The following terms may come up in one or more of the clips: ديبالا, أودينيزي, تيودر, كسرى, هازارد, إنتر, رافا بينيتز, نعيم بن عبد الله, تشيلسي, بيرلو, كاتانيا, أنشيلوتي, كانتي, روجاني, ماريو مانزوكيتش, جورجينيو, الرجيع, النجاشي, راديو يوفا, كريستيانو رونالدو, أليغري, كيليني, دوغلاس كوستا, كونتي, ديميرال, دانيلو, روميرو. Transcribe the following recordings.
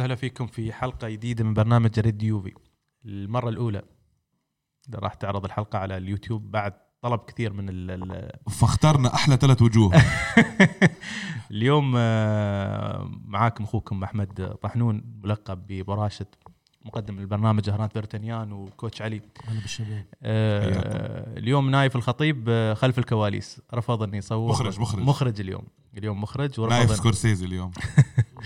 وسهلا فيكم في حلقة جديدة من برنامج جريد يوفي. المرة الأولى راح تعرض الحلقة على اليوتيوب بعد طلب كثير من فاخترنا أحلى ثلاث وجوه. اليوم معاكم أخوكم أحمد طحنون ملقب ببراشد، مقدم البرنامج أهران برتنيان وكوتش علي. اليوم نايف الخطيب خلف الكواليس رفض أن يصور، مخرج اليوم مخرج، ورفض نايف سكورسيزي اليوم.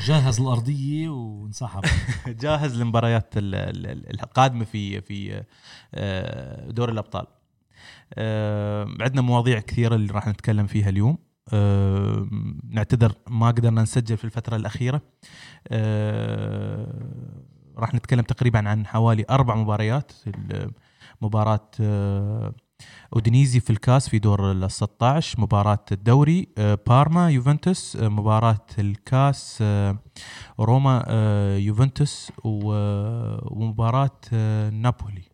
جاهز الأرضية وانسحب. جاهز لمباريات القادمة في دوري الأبطال. عندنا مواضيع كثيرة اللي راح نتكلم فيها اليوم. نعتذر ما قدرنا نسجل في الفترة الأخيرة. راح نتكلم تقريبا عن حوالي 4 مباريات، مباراة أودينيزي في الكاس في دور ال16، مباراة الدوري بارما يوفنتوس، مباراة الكاس روما يوفنتوس، ومباراة نابولي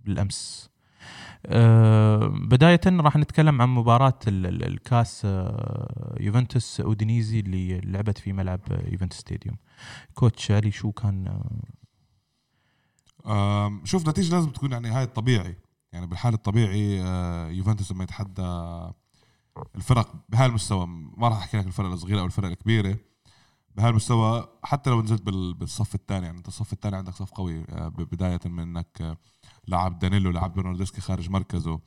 بالأمس. بداية راح نتكلم عن مباراة الكاس يوفنتوس أودينيزي اللي لعبت في ملعب يوفنتوس ستاديوم. كوتش علي، شو كان؟ شوف، نتيجة لازم تكون يعني هاي الطبيعي، يعني بالحال الطبيعي يوفنتوس لما يتحدى الفرق بهالمستوى، ما راح أحكي لك الفرق الصغيرة أو الفرق الكبيرة، بهالمستوى حتى لو نزلت بالصف الثاني، يعني أنت الصف الثاني عندك صف قوي، بداية من أنك لعب دانيلو، لعب برناردسكي خارج مركزه،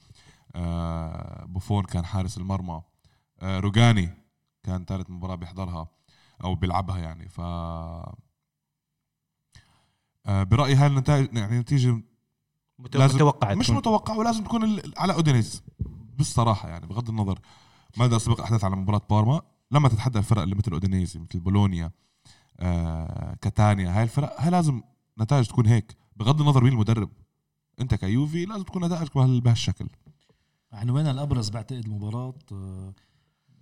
بوفون كان حارس المرمى، روجاني كان ثالث مباراة بيحضرها أو بيلعبها، يعني ف برأيي هالنتائج يعني نتيجة متوقعة، مش متوقعة، ولازم تكون على أودينيز بالصراحة، يعني بغض النظر ماذا سبق أحدث على مباراة بارما. لما تتحدى الفرق اللي مثل أودينيز، مثل بولونيا، كاتانيا، هاي الفرق هاي لازم نتائج تكون هيك، بغض النظر مين المدرب. أنت كيوفي لازم تكون نتائجك بهالشكل. عنوان الأبرز بعتقد مباراة،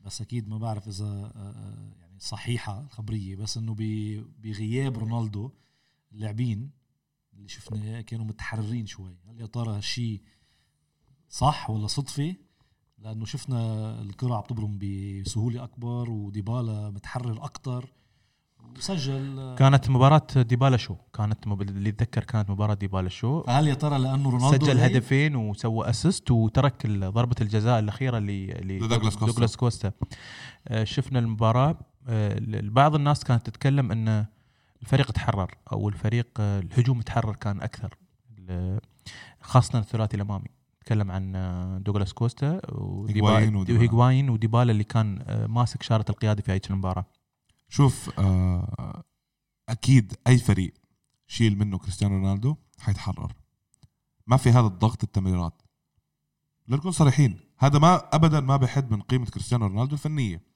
بس أكيد ما بعرف إذا يعني صحيحة الخبرية، بس إنه بغياب رونالدو اللاعبين اللي شفناه كانوا متحررين شوي. هل يا ترى هالشيء صح ولا صدفة؟ لأنه شفنا الكرة عم تبرم بسهولة أكبر، وديبالا متحرر أكتر وسجل. كانت مباراة ديبالا شو؟ اللي أتذكر كانت مباراة ديبالا شو. هل يا ترى لأنه رونالدو سجل هدفين وسوى أسست وترك ضربة الجزاء الأخيرة لدوغلاس كوستا. شفنا المباراة، بعض الناس كانت تتكلم أن الفريق تحرر، أو الفريق الهجوم تحرر كان أكثر، خاصة الثلاثي الأمامي. نتكلم عن دوغلاس كوستا وهيغواين وديبالا اللي كان ماسك شارة القيادة في هاي المباراة. شوف، أكيد أي فريق شيل منه كريستيانو رونالدو حيتحرر، ما في هذا الضغط التمريرات. لنكون صريحين، هذا ما أبدا ما بيحد من قيمة كريستيانو رونالدو الفنية،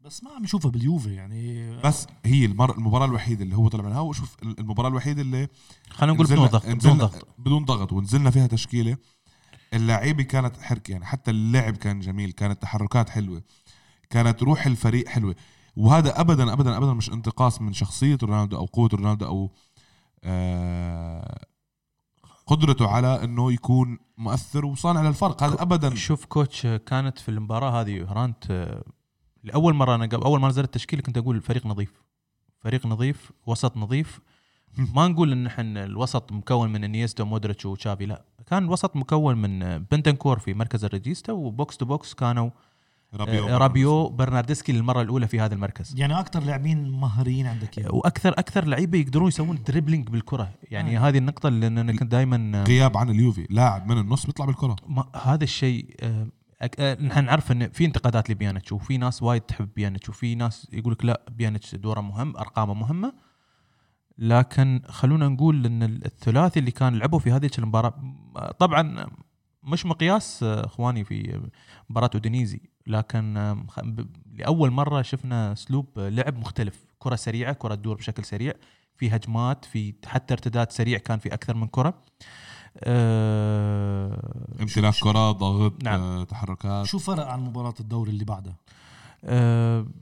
بس ما عم نشوفها باليوفي يعني. بس هي المباراة الوحيدة اللي هو طلع منها، وشوف المباراة الوحيدة اللي خلينا نقول بدون ضغط ونزلنا فيها تشكيلة. اللاعبة كانت حركة، يعني حتى اللعب كان جميل، كانت تحركات حلوة، كانت روح الفريق حلوة. وهذا أبدا أبدا أبدا مش انتقاص من شخصية رونالدو أو قوة رونالدو أو قدرته على أنه يكون مؤثر وصانع للفرق، هذا أبدا. شوف كوتش، كانت في المباراة هذه هرانت لأول مرة، أول ما نزلت التشكيل كنت أقول فريق نظيف، وسط نظيف. ما نقول إن إحنا الوسط مكون من إنيستا ومودريتش وشافي، لا، كان الوسط مكون من بنتنكور في مركز الريجيستا، وبوكس تو بوكس كانوا رابيو برناردسكي للمرة الأولى في هذا المركز. يعني أكثر لاعبين مهاريين عندك يعني، وأكثر لعيبة يقدرون يسوون دريبلينج بالكرة. يعني هذه النقطة اللي أنا كنت دائما غياب عن اليوفي، لاعب من النص بيطلع بالكرة. هذا الشيء نحن نعرف أن في انتقادات لبيانتش، وفي ناس وايد تحب بيانتش، وفي ناس يقولك لا بيانتش دوره مهم، أرقامه مهمة. لكن خلونا نقول أن الثلاثي اللي كان لعبوا في هذه المباراة طبعا مش مقياس إخواني في مباراة أودينيزي، لكن لأول مرة شفنا أسلوب لعب مختلف، كرة سريعة، كرة تدور بشكل سريع، في هجمات، في حتى ارتداد سريع كان في أكثر من كرة، امتلاك كرة، ضغط، نعم، تحركات. شو فرق عن مباراة الدوري اللي بعدها؟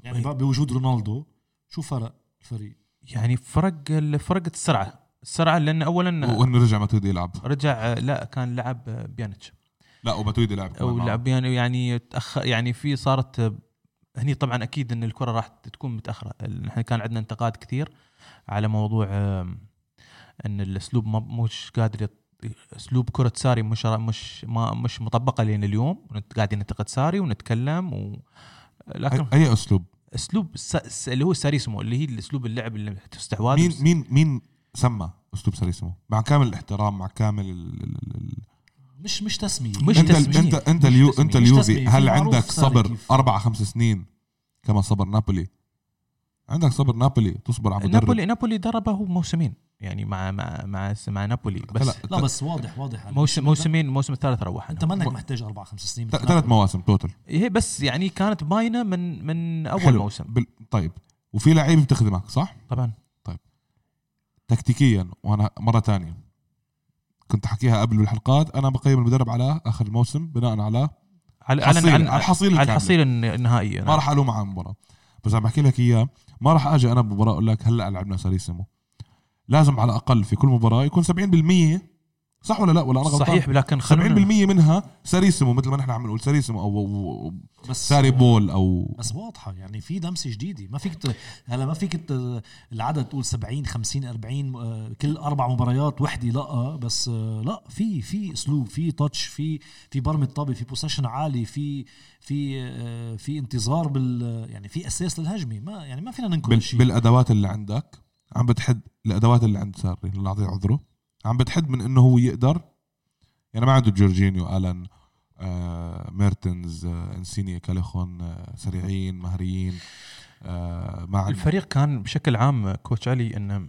يعني بوجود رونالدو شو فرق الفريق؟ يعني فرق السرعة، لأن أولا وإنه رجع متويدي يلعب، لا كان لعب بيانتش، لا ومتويدي لعب، يعني تأخر، يعني في صارت هني طبعا أكيد أن الكرة راح تكون متأخرة. نحن كان عندنا انتقاد كثير على موضوع أن الأسلوب مش قادر، أسلوب كرة ساري مش مطبقة لين اليوم. قاعدين ننتقد ساري ونتكلم لكن أي أسلوب اللي هو ساريزمو، اللي هي الأسلوب اللعب اللي استحواذ. مين سمى أسلوب ساريزمو؟ مع كامل الاحترام، مع كامل مش تسمية. انت اليوفي هل عندك صبر 4-5 سنين كما صبر نابولي؟ عندك صبر نابولي تصبر على مدرب نابولي دربه موسمين، يعني مع نابولي بس لا بس واضح موسمين، الموسم الثالث روح. انت ما انك محتاج 4-5 سنين، 3 مواسم توتال هي، بس يعني كانت باينه من اول حلو. موسم طيب، وفي لعيبه بتخدمك صح طبعا. طيب تكتيكيا، وانا مره ثانيه كنت حكيها قبل بالحلقات، انا بقيم المدرب على اخر الموسم بناء على الحصيله النهائيه. ما راح الوم على المباراه، بس عم احكي لك اياه. ما راح اجي انا بمباراه اقول لك هلا لعبنا ساريزمو. لازم على الاقل في كل مباراه يكون 70% صح ولا لا؟ ولا انا غلطان؟ صحيح، لكن 70% منها ساريزمو، مثل ما نحن عم نقول ساريزمو او ساري بول او بس واضحه، يعني في دمسه جديده. ما فيك هلا ما فيك العدد تقول 70 50 40 كل 4 مباريات وحده، لا بس لا في اسلوب، في تاتش، في برمه طابه، في بوسيشن عالي، في انتظار يعني في اساس للهجمه. ما يعني ما فينا ننكر شيء بالادوات اللي عندك. عم بتحد الادوات اللي عند ساري، اللي نعطيه عذره، عم بتحد من انه هو يقدر. يعني ما عنده جورجينيو، الان ميرتنز، إنسينيي، كاليخون، سريعين مهريين. مع الفريق كان بشكل عام كوتش علي انه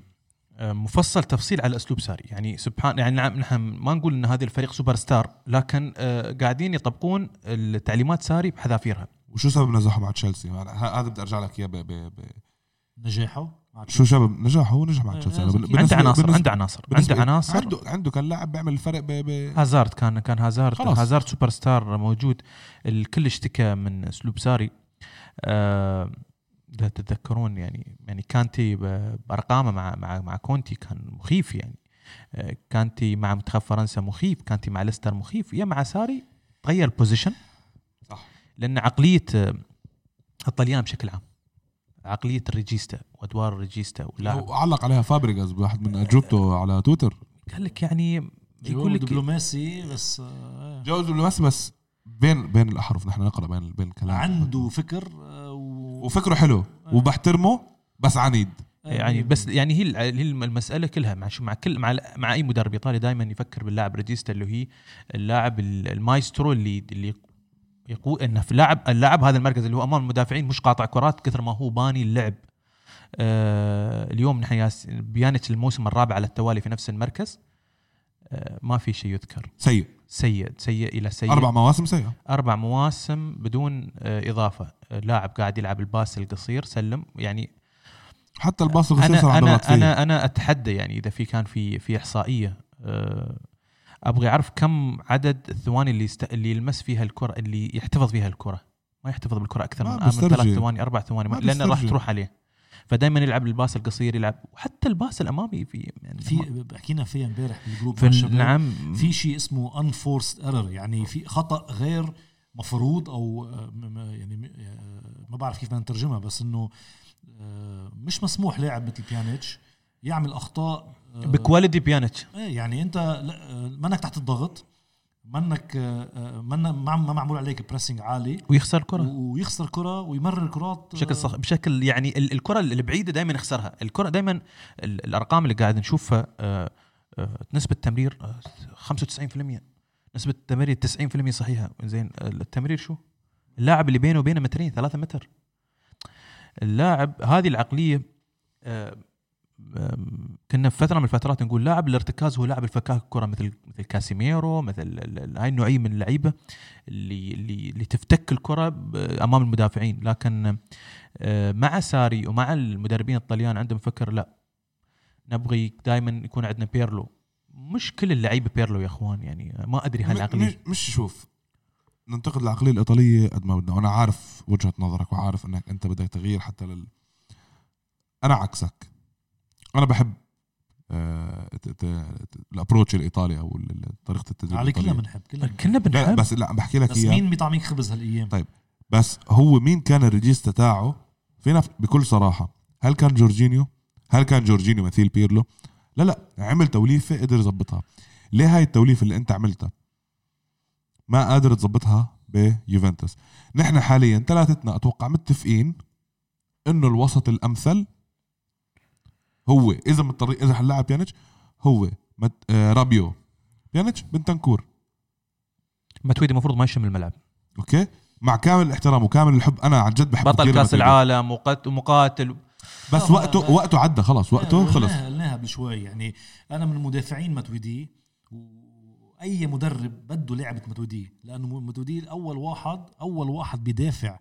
مفصل تفصيل على اسلوب ساري. يعني سبحان، يعني نحن ما نقول ان هذا الفريق سوبر ستار، لكن قاعدين يطبقون التعليمات ساري بحذافيرها. وشو سبب نجاحه مع تشيلسي؟ هذا بدي ارجع لك اياه. نجاحه شو شباب، نجاحه هو نجح مع تشيلسي. عنده عناصر عنده كان لاعب بيعمل الفرق. هازارد كان هازارد سوبر ستار موجود. الكل اشتكى من اسلوب ساري. ده تتذكرون يعني كانتي بارقامه مع كونتي كان مخيف. يعني كانتي مع منتخب فرنسا مخيف، كانتي مع ليستر مخيف. يا مع ساري تغير بوزيشن صح، لان عقليه الطليان بشكل عام، عقلية الريجيستا وأدوار الريجيستا، وعلق عليها فابريغاز بواحد من أجوبته على تويتر. قال لك يعني يقول دبلوماسي، بس جوز دبلوماسي، بس بين الأحرف. نحن نقرأ بين الكلام. عنده فكر وفكره حلو وبحترمه، بس عنيد. يعني بس يعني هي المسألة كلها مع أي مدرب إيطالي دائما يفكر باللاعب ريجيستا، اللي هي اللاعب المايسترو اللي يقول انه في اللاعب هذا المركز اللي هو امام المدافعين، مش قاطع كرات كثر ما هو باني اللعب. اليوم نحن بيانتش الموسم الرابع على التوالي في نفس المركز. ما في شيء يذكر. سيء الى سيء. 4 مواسم سيء، 4 مواسم بدون اضافه. لاعب قاعد يلعب الباس القصير سلم، يعني حتى الباس القصير صار عنده غلط فيه. انا اتحدى، يعني اذا كان في احصائيه أبغى أعرف كم عدد الثواني اللي يلمس فيها الكرة، اللي يحتفظ فيها الكرة. ما يحتفظ بالكرة أكثر من 3 ثواني 4 ثواني، لأن راح تروح عليه. فدائما يلعب الباس القصير، يلعب حتى الباس الأمامي. في حكينا فيها امبارح بالجروب مع الشباب. نعم، في شيء اسمه unforced error، يعني في خطأ غير مفروض، أو يعني ما بعرف كيف نترجمها، بس إنه مش مسموح لاعب مثل بيانتش يعمل أخطاء بكواليتي بيانتش. يعني انت ما انك تحت الضغط، ما معمول عليك بريسنج عالي، ويخسر كره ويمرر كرات بشكل صح، بشكل يعني الكره البعيده دائما يخسرها. الكره دائما الارقام اللي قاعد نشوفها، نسبه تمرير 95%، نسبه تمرير 90% صحيحه. زين، التمرير شو؟ اللاعب اللي بينه وبينه 2-3 متر. اللاعب هذه العقليه. كنا في فترة من الفترات نقول لاعب الارتكاز هو لاعب الفكاك الكرة، مثل كاسيميرو، مثل هاي النوعية من اللعيبة اللي تفتك الكرة أمام المدافعين. لكن مع ساري ومع المدربين الطليان عندهم فكر، لا نبغي دائما يكون عندنا بيرلو. مش كل اللعيبة بيرلو يا إخوان، يعني ما أدري هالعقلية. مش شوف ننتقد العقلية الإيطالية قد ما بدنا، وأنا عارف وجهة نظرك وعارف أنك أنت بدك تغيير حتى أنا عكسك. أنا بحب الأبروتش الإيطالي أو طريقة التدريب. على كلنا بنحب، بس لا بحكي لك إياه. مين بيطعميك خبز هالأيام؟ طيب بس هو مين كان الريجيستا تاعه فينا بكل صراحة؟ هل كان جورجينيو؟ هل كان جورجينيو مثيل بيرلو؟ لا لا، عمل توليفة قدر يضبطها. ليه هاي التوليفة اللي انت عملتها ما قادر تضبطها بيوفنتوس؟ نحن حاليا ثلاثتنا اتوقع متفقين انه الوسط الامثل هو اذا بالطريق اذا حنلعب بيانتش هو رابيو بيانتش بنتنكور متويدي المفروض ما يشم الملعب. اوكي، مع كامل الاحترام وكامل الحب، انا عن جد بحب بطل كاس العالم ومقاتل، بس وقته عدى خلاص، وقته خلص. قلناها قبل شوي، يعني انا من مدافعين متويدي، واي مدرب بده لعبه متويدي، لانه متويدي اول واحد بيدافع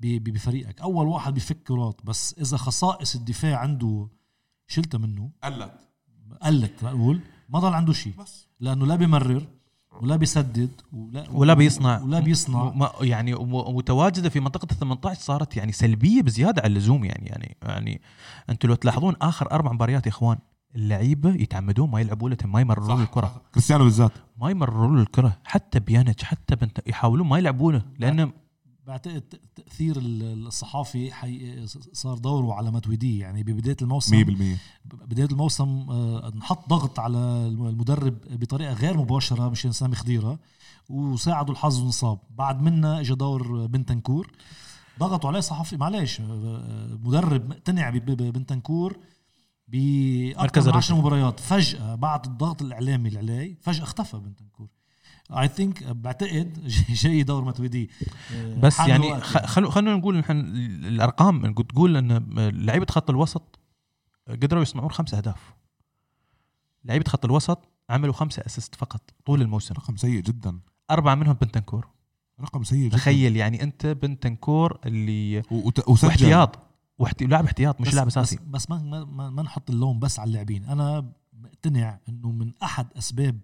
بفريقك، اول واحد بيفك رات. بس اذا خصائص الدفاع عنده شلتها منه قلت بقول ما ضل عنده شيء، لانه لا بيمرر ولا بيسدد ولا بيصنع يعني متواجده في منطقه ال18 صارت يعني سلبيه بزياده على اللزوم. يعني انتوا لو تلاحظون اخر 4 مباريات يا اخوان، اللعيبه يتعمدون ما يلعبوا لتهم، ما يمررون الكره، كريستيانو بالذات ما يمررون الكره، حتى بيانتش حتى يحاولون ما يلعبونه، لان بعتقد تأثير الصحافي صار دوره على متويدي. يعني ببداية الموسم 100% بداية الموسم نحط ضغط على المدرب بطريقة غير مباشرة مشان سامي خضيرة، وساعدوا الحظ ونصاب. بعد منا اجى دور بنتنكور، ضغطوا عليه صحفي، معلش مدرب تنع ببنتنكور بأكثر من 10 مباريات، فجأة بعد الضغط الإعلامي اللي عليه فجأة اختفى بنتنكور. بعتقد جاي دور متويدي. بس يعني خلونا نقول نحن الارقام تقول ان لعيبه خط الوسط قدروا يصنعون 5 اهداف، لعيبه خط الوسط عملوا 5 اسيست فقط طول الموسم. رقم سيء جدا، 4 منهم بنتنكور، رقم سيء جدا. تخيل يعني انت بنتنكور اللي احتياط ولاعب احتياط مش لاعب اساسي. بس ما نحط اللوم بس على اللاعبين. انا مقتنع انه من احد اسباب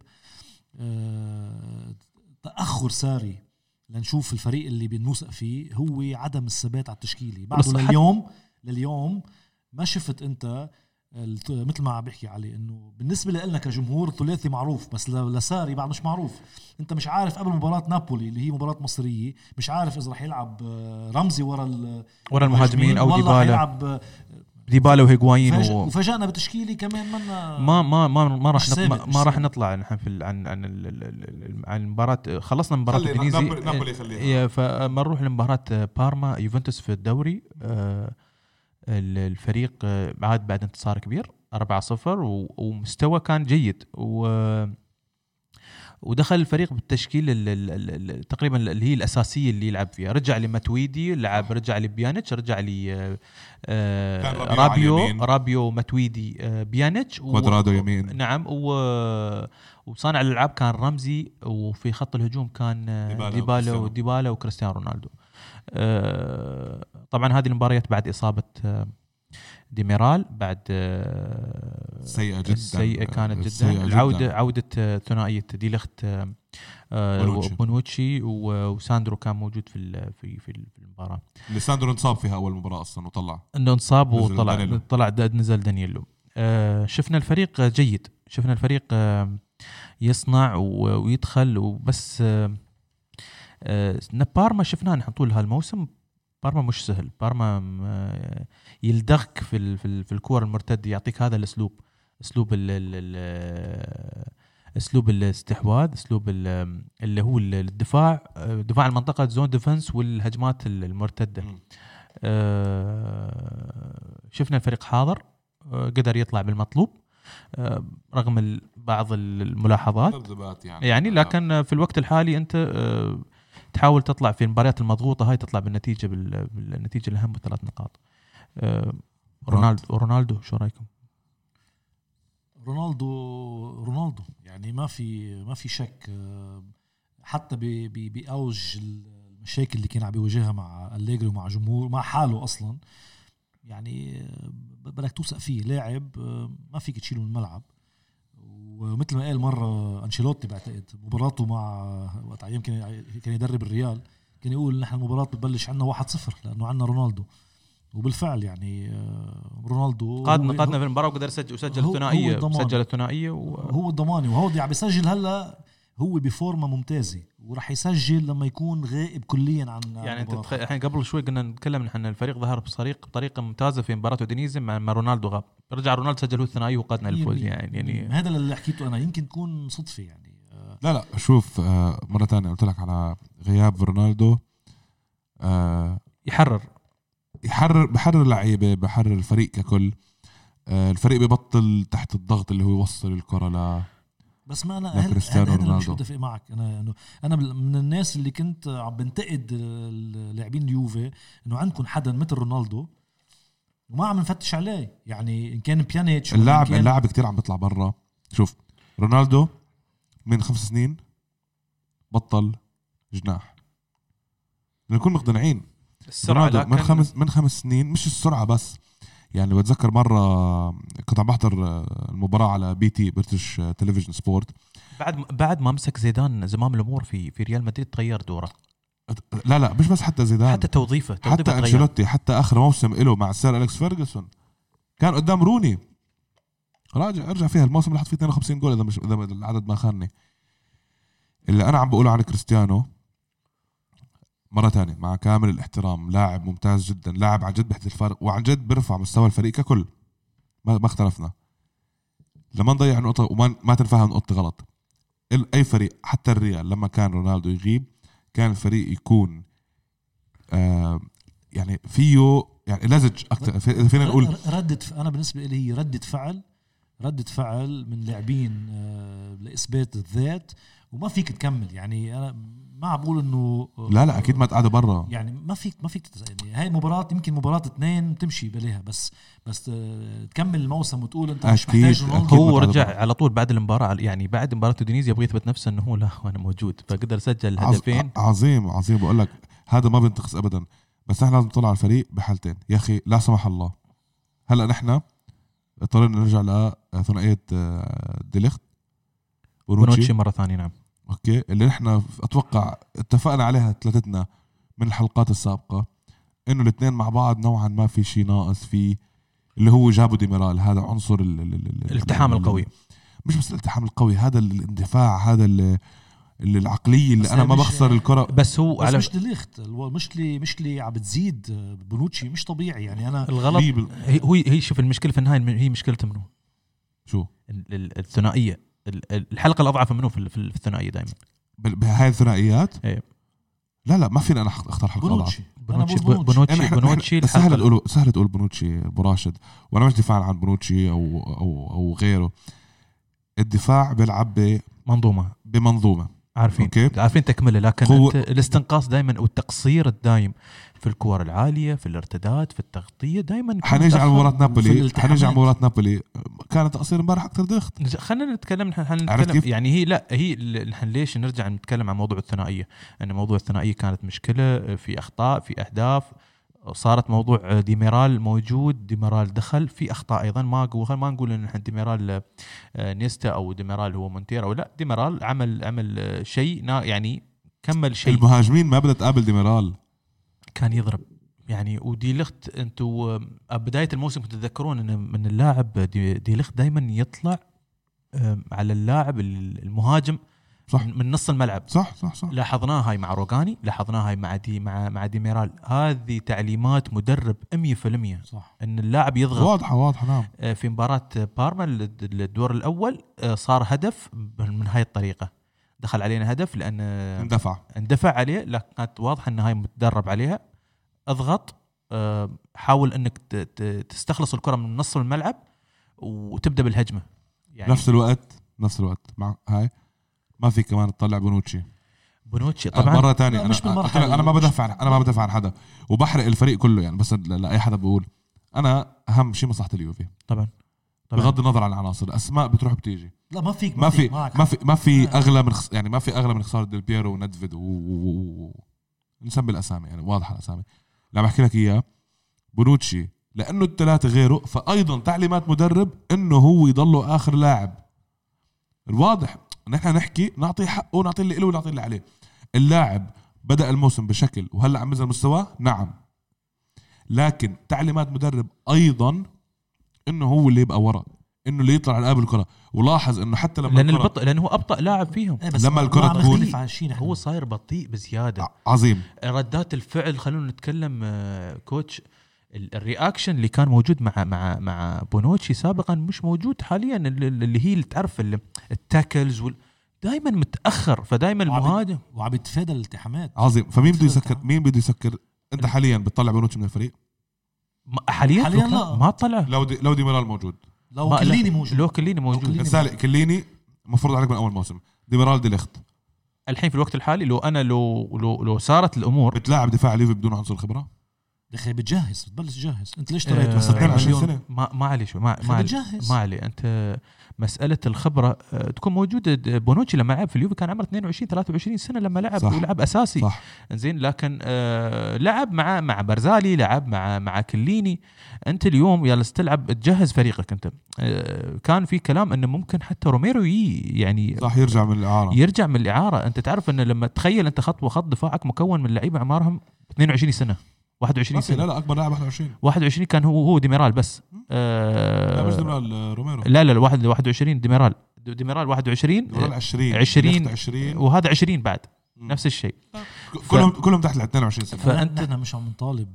تأخر ساري لنشوف الفريق اللي بنوثق فيه هو عدم الثبات على التشكيلي. بعده لليوم ما شفت انت مثل ما عم بحكي عليه، انه بالنسبه لنا كجمهور ثلاثي معروف، بس لساري بعد مش معروف. انت مش عارف قبل مباراه نابولي اللي هي مباراه مصريه، مش عارف اذا رح يلعب رمزي ورا المهاجمين او ديبالا وهيغواين وفاجأنا بتشكيلي كمان. ما راح نطلع نحن عن المباراة. خلصنا مباراة أودينيزي، فما نروح لمباراة بارما يوفنتوس في الدوري. الفريق عاد بعد انتصار كبير 4-0 ومستوى كان جيد، ودخل الفريق بالتشكيل تقريبا اللي هي الأساسية اللي يلعب فيها. رجع لمتويدي لعب، رجع لبيانتش، رجع لي رابيو متويدي بيانتش كوادرادو يمين، نعم. وصانع الألعاب كان رمزي، وفي خط الهجوم كان ديبالا وكريستيانو رونالدو. طبعا هذه المباريات بعد إصابة دميرال، بعد سيئة جدا، سيئة جدا. عودة ثنائية دي ليخت بونوتشي وساندرو كان موجود في المباراة. ساندرو انصاب فيها أول مباراة أصلا وطلع، إنه انصاب وطلع نزل دانيلو. شفنا الفريق جيد، شفنا الفريق يصنع ويدخل وبس. بارما شفناه نحن طول هالموسم، بارما مش سهل، بارما يلدغك في الكور المرتدة، يعطيك هذا الاسلوب، اسلوب الاستحواذ، اسلوب اللي هو الدفاع، دفاع المنطقة زون ديفنس والهجمات المرتدة. شفنا الفريق حاضر، قدر يطلع بالمطلوب رغم بعض الملاحظات يعني لكن في الوقت الحالي انت تحاول تطلع في المباريات المضغوطة هاي، تطلع بالنتيجة بالنتيجة الأهم ب3 نقاط. رونالدو شو رأيكم؟ رونالدو يعني ما في شك، حتى بأوج المشاكل اللي كان عم بيواجهها مع أليغري ومع جمهور مع حاله أصلا، يعني بدك توثق فيه، لاعب ما فيك تشيله من الملعب. ومثل ما قال مرة أنشيلوتي بعتقد مباراته مع وقت عيام كان يدرب الريال، كان يقول نحن المباراة بتبلش عنا 1-0 لأنه عنا رونالدو. وبالفعل يعني رونالدو قادنا في المباراة وقدر يسجل ثنائية، سجل ثنائية وهو الضماني، وهو عم بيسجل هلا، هو بفورمة ممتازة وراح يسجل لما يكون غائب كليا عن يعني مباراة. انت الحين قبل شوي كنا نتكلم نحن الفريق ظهر بطريقه ممتازه في مباراه أودينيزي مع رونالدو غاب, رجع رونالدو سجل الثنائي وقادنا للفوز. يعني هذا اللي حكيته انا يمكن تكون صدفه يعني. لا شوف مره ثانيه قلت لك على غياب رونالدو بحرر لعيبه, بحرر الفريق ككل. الفريق ببطل تحت الضغط اللي هو يوصل الكره ل بس ما انا انا مش متفق معك. انا من الناس اللي كنت عم بنتقد اللاعبين اليوفي انه عندكم حدا مثل رونالدو وما عم نفتش عليه. يعني ان كان بيانتش اللاعب كتير عم بيطلع برا. شوف رونالدو من 5 سنين بطل جناح, نكون مقتنعين. رونالدو من خمس سنين مش السرعه بس. يعني بتذكر مرة كنت عم بحضر المباراة على بي تي بريتش تلفزيون سبورت بعد ما مسك زيدان زمام الأمور في ريال مدريد تغير دوره. لا مش بس حتى زيدان, حتى توظيفه حتى أنشيلوتي, حتى آخر موسم إله مع السير أليكس فيرغسون كان قدام روني راجع أرجع فيها الموسم اللي حط فيه 52 جول إذا العدد ما خانني. اللي أنا عم بقوله عن كريستيانو مرة تانية مع كامل الاحترام لاعب ممتاز جدا, لاعب عن جد بيحدث الفرق وعن جد برفع مستوى الفريق ككل, ما اختلفنا. لما نضيع نقطة وما تنفهم نقطة غلط أي فريق, حتى الريال لما كان رونالدو يغيب كان الفريق يكون يعني فيه يعني لزج أكتر. فينا نقول أنا بالنسبة لي هي ردة فعل من لاعبين لإثبات الذات وما فيك تكمل. يعني أنا ما عبقول انه لا اكيد ما تقعدوا برا. يعني ما فيك يعني هاي مباراه يمكن مباراه 2 تمشي بليها بس تكمل الموسم وتقول انت مش محتاج رونالدو. هو رجع على طول بعد المباراه, يعني بعد مباراه أودينيزي يبغى يثبت نفسه انه هو لا وانا موجود, فقدر سجل هدفين. عظيم بقول لك هذا ما بينتقص ابدا. بس احنا لازم نطلع الفريق بحالتين يا اخي لا سمح الله. هلا نحن اضطرينا نرجع لثنائيه دي ليخت بونوتشي مره ثانيه. نعم اوكي, اللي احنا اتوقع اتفقنا عليها ثلاثتنا من الحلقات السابقه انه الاثنين مع بعض نوعا ما في شيء ناقص فيه, اللي هو جابوا دميرال هذا عنصر الالتحام القوي. مش بس الالتحام القوي, هذا الاندفاع, هذا اللي العقليه اللي انا ما بخسر الكره. بس هو بس على مش ليخت مشكله عم بتزيد بونوتشي مش طبيعي. يعني انا الغلط هي شوف المشكله في النهايه هي مشكلته منه شو الثنائيه الحلقة الأضعف منه في الثنائية دائما بهاي الثنائيات. لا ما فينا أنا أختار حلقة أضعف. بونوتشي سهل تقول بونوتشي براشد, وأنا مش دفاع عن بونوتشي أو غيره. الدفاع بيلعب بمنظومة عارفين تكمله, لكن الاستنقاص دائما والتقصير الدائم في الكور العالية في الارتداد في التغطية دائما. حنيجي على مباراة نابولي كانت تقصير امبارح أكتر ضغط. خلينا نتكلم يعني هي نحن ليش نرجع نتكلم عن موضوع الثنائية, أن موضوع الثنائية كانت مشكلة في أخطاء في أهداف. صارت موضوع ديميرال موجود, ديميرال دخل في أخطاء أيضا. ما نقول إن إحنا ديميرال نيستا أو ديميرال هو مونتير أو لا, ديميرال عمل شيء يعني كمل شيء. المهاجمين ما بدأت قابل ديميرال كان يضرب يعني. ودي ليخت أنتوا بداية الموسم تتذكرون إن من اللاعب دي ليخت دائما يطلع على اللاعب المهاجم صح. من نص الملعب صح. لاحظناها هاي مع روغاني, لاحظناها هاي مع ديميرال. هذه تعليمات مدرب 100% صح. ان اللاعب يضغط واضحه نعم. في مباراه بارما الدور الاول صار هدف من هاي الطريقه, دخل علينا هدف لان اندفع عليه. لا كانت واضحه ان هاي متدرب عليها, اضغط حاول انك تستخلص الكره من نص الملعب وتبدا بالهجمه. يعني نفس الوقت مع هاي ما في كمان تطلع بونوتشي طبعا مره ثانيه. انا ما بدفع, انا ما بدفع عن حدا وبحرق الفريق كله يعني. بس لاي حدا بقول انا اهم شيء مصلحه اليوفي طبعا بغض النظر عن العناصر. اسماء بتروح بتيجي, لا ما في اغلى من يعني ما في اغلى من خساره ديل بييرو وندفيد ونسمي الاسامي يعني واضحه الاسامي اللي عم بحكي لك اياه. بونوتشي لانه الثلاثه غيره, فايضا تعليمات مدرب انه هو يضله اخر لاعب الواضح. نحن نحكي نعطيه حقه ونعطيه اللي له ونعطيه اللي عليه. اللاعب بدأ الموسم بشكل وهلأ عم ينزل مستواه نعم, لكن تعليمات مدرب أيضا إنه هو اللي يبقى وراء انه اللي يطلع على قبل الكره. ولاحظ انه حتى لما لأن البطء لانه هو ابطا لاعب فيهم لما الكره تكون هو صاير بطيء بزياده عظيم. ردات الفعل خلونا نتكلم كوتش, الرياكشن اللي كان موجود مع مع مع بونوتشي سابقا مش موجود حاليا, اللي هي تعرف التاكلز دائما متاخر, فدائما المهاجم وعم يتفادى الالتحامات عظيم. فمين بده يسكر؟ مين بده يسكر؟ انت حاليا بتطلع بونوتشي من الفريق حاليا ما طلع. لو ديبالا موجود, لو كيليني موجود, كيليني مفروض عليك من اول موسم. دميرال دي ليخت الحين في الوقت الحالي لو صارت الامور بتلاعب دفاع ليفي بدون عنصر خبره دخل بتجهز بتبلش جاهز. انت ليش اشتريت وصلتين 20 سنه؟ ما علي شو ما علي انت مساله الخبره تكون موجوده. بونوتشي لما لعب في اليوفي كان عمره 22 23 سنه لما لعب ولعب اساسي زين, لكن لعب مع برزالي, لعب مع كليني. انت اليوم يلا تلعب تجهز فريقك. انت كان في كلام انه ممكن حتى روميرو يعني صح يرجع من الاعاره. انت تعرف انه لما تخيل انت خط دفاعك مكون من لعيبه عمرهم 22 سنه 21 سنه, لا اكبر لاعب 21 كان هو دميرال بس. لا مش دميرال, روميرو. لا 21 دميرال 21 20 وهذا 20 بعد نفس الشيء. كلهم تحت ال 22 سنه. فانت انا مش عم نطالب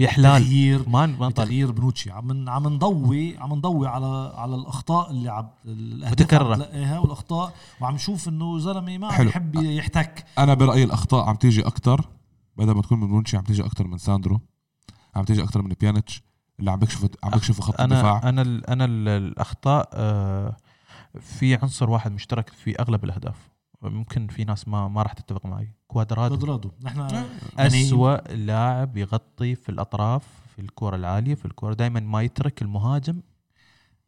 باحلال ما تغيير بنوتشي, عم نضوي على الاخطاء اللي عم تلاقيها والاخطاء, وعم نشوف انه زلمه ما بيحب يحتك. انا برايي الاخطاء عم تيجي اكثر بدل ما تكون من بونوتشي, عم تيجي اكتر من ساندرو, عم تيجي اكتر من بيانتش اللي عم بكشف خط الدفاع. انا الاخطاء في عنصر واحد مشترك في اغلب الاهداف, ممكن في ناس ما راح تتفق معي, كوادرادو. نحن اسوأ لاعب يغطي في الاطراف في الكره العاليه, في الكره دائما ما يترك المهاجم.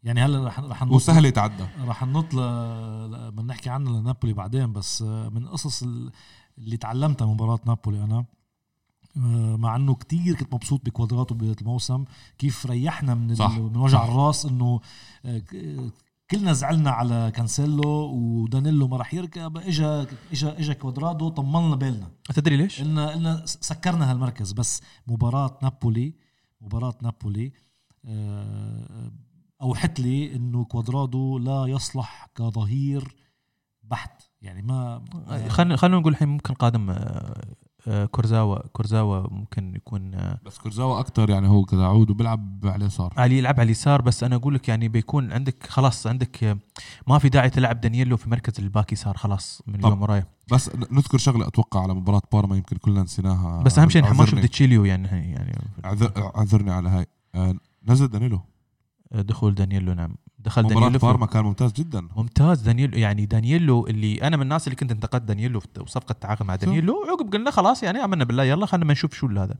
يعني هلا راح نطلع وسهل يتعدى, راح نطلع بنحكي عنه لنابولي بعدين. بس من قصص اللي تعلمتها مباراه نابولي, انا مع انه كتير كنت مبسوط بكوادراتو بداية الموسم, كيف ريحنا من وجع الراس انه كلنا زعلنا على كانسيلو ودانيلو ما راح يركب. اجا كوادرادو طمنا بالنا. تدري ليش؟ قلنا سكرنا هالمركز. بس مباراة نابولي اوحت لي انه كوادرادو لا يصلح كظهير بحت. يعني ما خلينا نقول الحين ممكن قادم كورزاوا ممكن يكون, بس كورزاوا اكتر يعني هو كذا عود وبيلعب على اليسار, بس انا اقول لك يعني بيكون عندك خلاص, عندك ما في داعي تلعب دانييلو في مركز الباك يسار خلاص من اليوم وراي. بس نذكر شغله اتوقع على مباراه بارما يمكن كلنا نسيناها, بس اهم شيء ما شفت تشيليو يعني اعذرني على هاي. نزل دانييلو, دخول دانييلو. نعم دخل دانييلو بارما كان ممتاز جدا دانييلو اللي انا من الناس اللي كنت انتقد دانييلو وصفقه التعاقد مع دانييلو. عقب قلنا خلاص يعني امنا بالله يلا خلينا نشوف شو هذا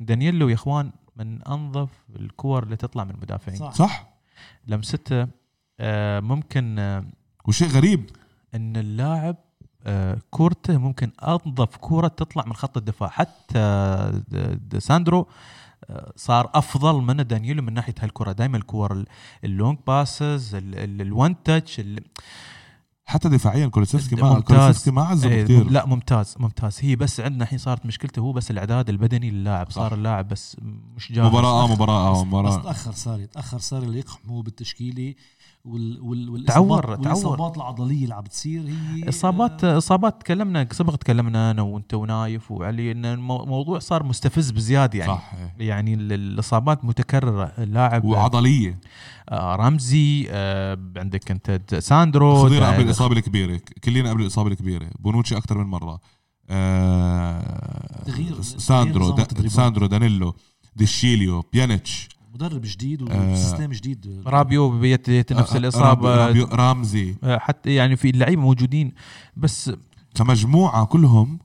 دانييلو. يا اخوان من انظف الكور اللي تطلع من المدافعين, صح. لمسته ممكن وشيء غريب ان اللاعب كورته ممكن انظف كوره تطلع من خط الدفاع. حتى ساندرو صار أفضل من دانييلو من ناحية هالكرة. دائما الكور اللونج باسز الوان تاتش حتى دفاعيا كولوسيفسكي ما عزم كتير. لا ممتاز. هي بس عندنا الحين صارت مشكلته هو بس الإعداد البدني للاعب. صار اللاعب بس مش جاهز. مباراة بس تأخر ساري اللي يقحمه بالتشكيلي والإصابات العضلية اللي عم بتصير. هي إصابات تكلمنا أنا وأنت ونايف وعلي إن الموضوع صار مستفز بزيادة يعني صح. يعني الإصابات متكررة اللاعب وعضلية. رمزي عندك أنت ساندرو قبل الإصابة الكبيرة, كلنا قبل الإصابة الكبيرة, بونوتشي أكتر من مرة, ساندرو دانيلو ديشيليو بيانتش مدرب جديد وسيستم جديد, رابيو بيت نفس الإصابة, رامزي حتى يعني في اللعيبة موجودين بس كمجموعة كلهم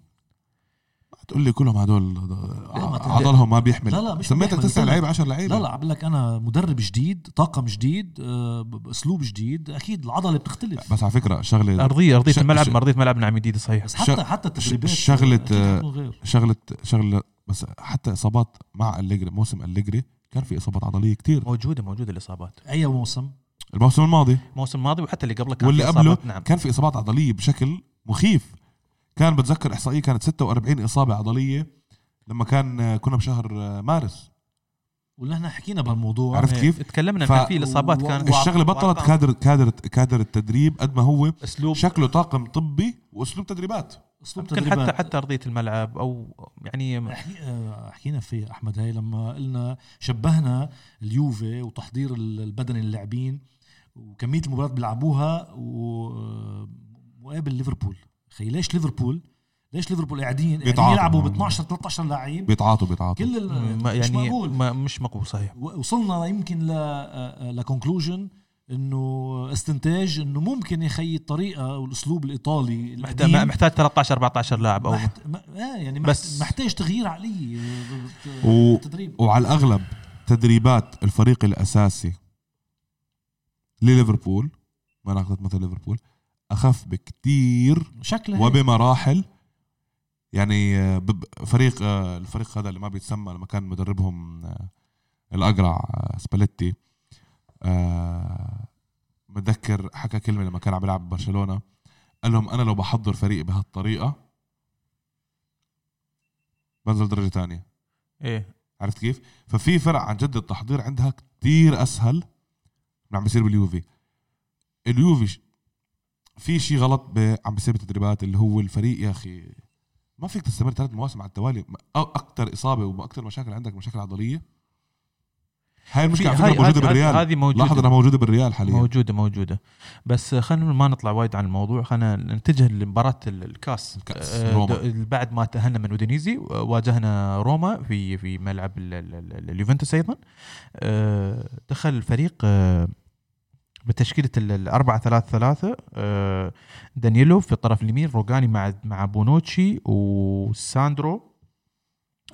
تقول لي كلهم هدول عضلهم ما بيحمل. لا مش سميتك 9 لعيبة 10 لعيبة. لا أقول لك أنا مدرب جديد, طاقم جديد, أسلوب جديد, أكيد العضلة بتختلف. بس على فكرة شغلة أرضية الملعب مرضية ملعب نعم جديدة صحيح. بس حتى التدريبات شغلة بس حتى إصابات مع أليغري, موسم أليغري كان في إصابات عضلية كتير موجودة الإصابات. أي موسم؟ الموسم الماضي وحتى اللي قبله كان في إصابات. نعم كان في إصابات عضلية بشكل مخيف. كان بتذكر إحصائية كانت 46 إصابة عضلية لما كنا بشهر مارس. ولا احنا حكينا بهالموضوع عرفت كيف تكلمنا فيه الاصابات كانت الشغله بطلت كادر التدريب قد ما هو أسلوب شكله طاقم طبي واسلوب تدريبات ممكن حتى ارضيه الملعب او يعني حكينا فيه احمد هاي لما قلنا شبهنا اليوفي وتحضير البدني للاعبين وكميه المباريات بيلعبوها ومقابل ليفربول. خي ليش ليفربول قاعدين يلعبوا ب 12 13 لاعب بيتعاطوا كل مش مقبول صحيح. وصلنا يمكن لكونكلوجن انه استنتاج انه ممكن يخيط الطريقه والاسلوب الايطالي محتاج 13 14 لاعب او يعني بس محتاج تغيير عقلي تدريب وعلى الاغلب تدريبات الفريق الاساسي لليفربول ما ناخذت مثل ليفربول أخف بكتير وبمراحل يعني الفريق هذا اللي ما بيتسمى لما كان مدربهم الأقرع سباليتي متذكر حكى كلمة لما كان عم يلعب برشلونة قال لهم أنا لو بحضر فريقي بهالطريقة بنزل درجة تانية إيه عرفت كيف. ففي فرق عن جد التحضير عندها كتير أسهل من عم بيصير باليوفي. اليوفي في شيء غلط عم بيصير بالتدريبات اللي هو الفريق يا أخي ما فيك تستمر 3 مواسم على التوالي أكتر إصابة وأكتر مشاكل عندك مشاكل عضلية. هاي المشكلة هاي موجودة بالريال هذه موجودة لاحظ أنها موجودة بالريال حاليا موجودة بس خلينا ما نطلع وايد عن الموضوع خلينا نتجه لمباراة الكاس بعد ما تأهلنا من أودينيزي واجهنا روما في ملعب اليوفنتوس أيضا دخل الفريق بتشكيلة 4-3-3 دانيلو في الطرف اليمين روجاني مع بونوتشي وساندرو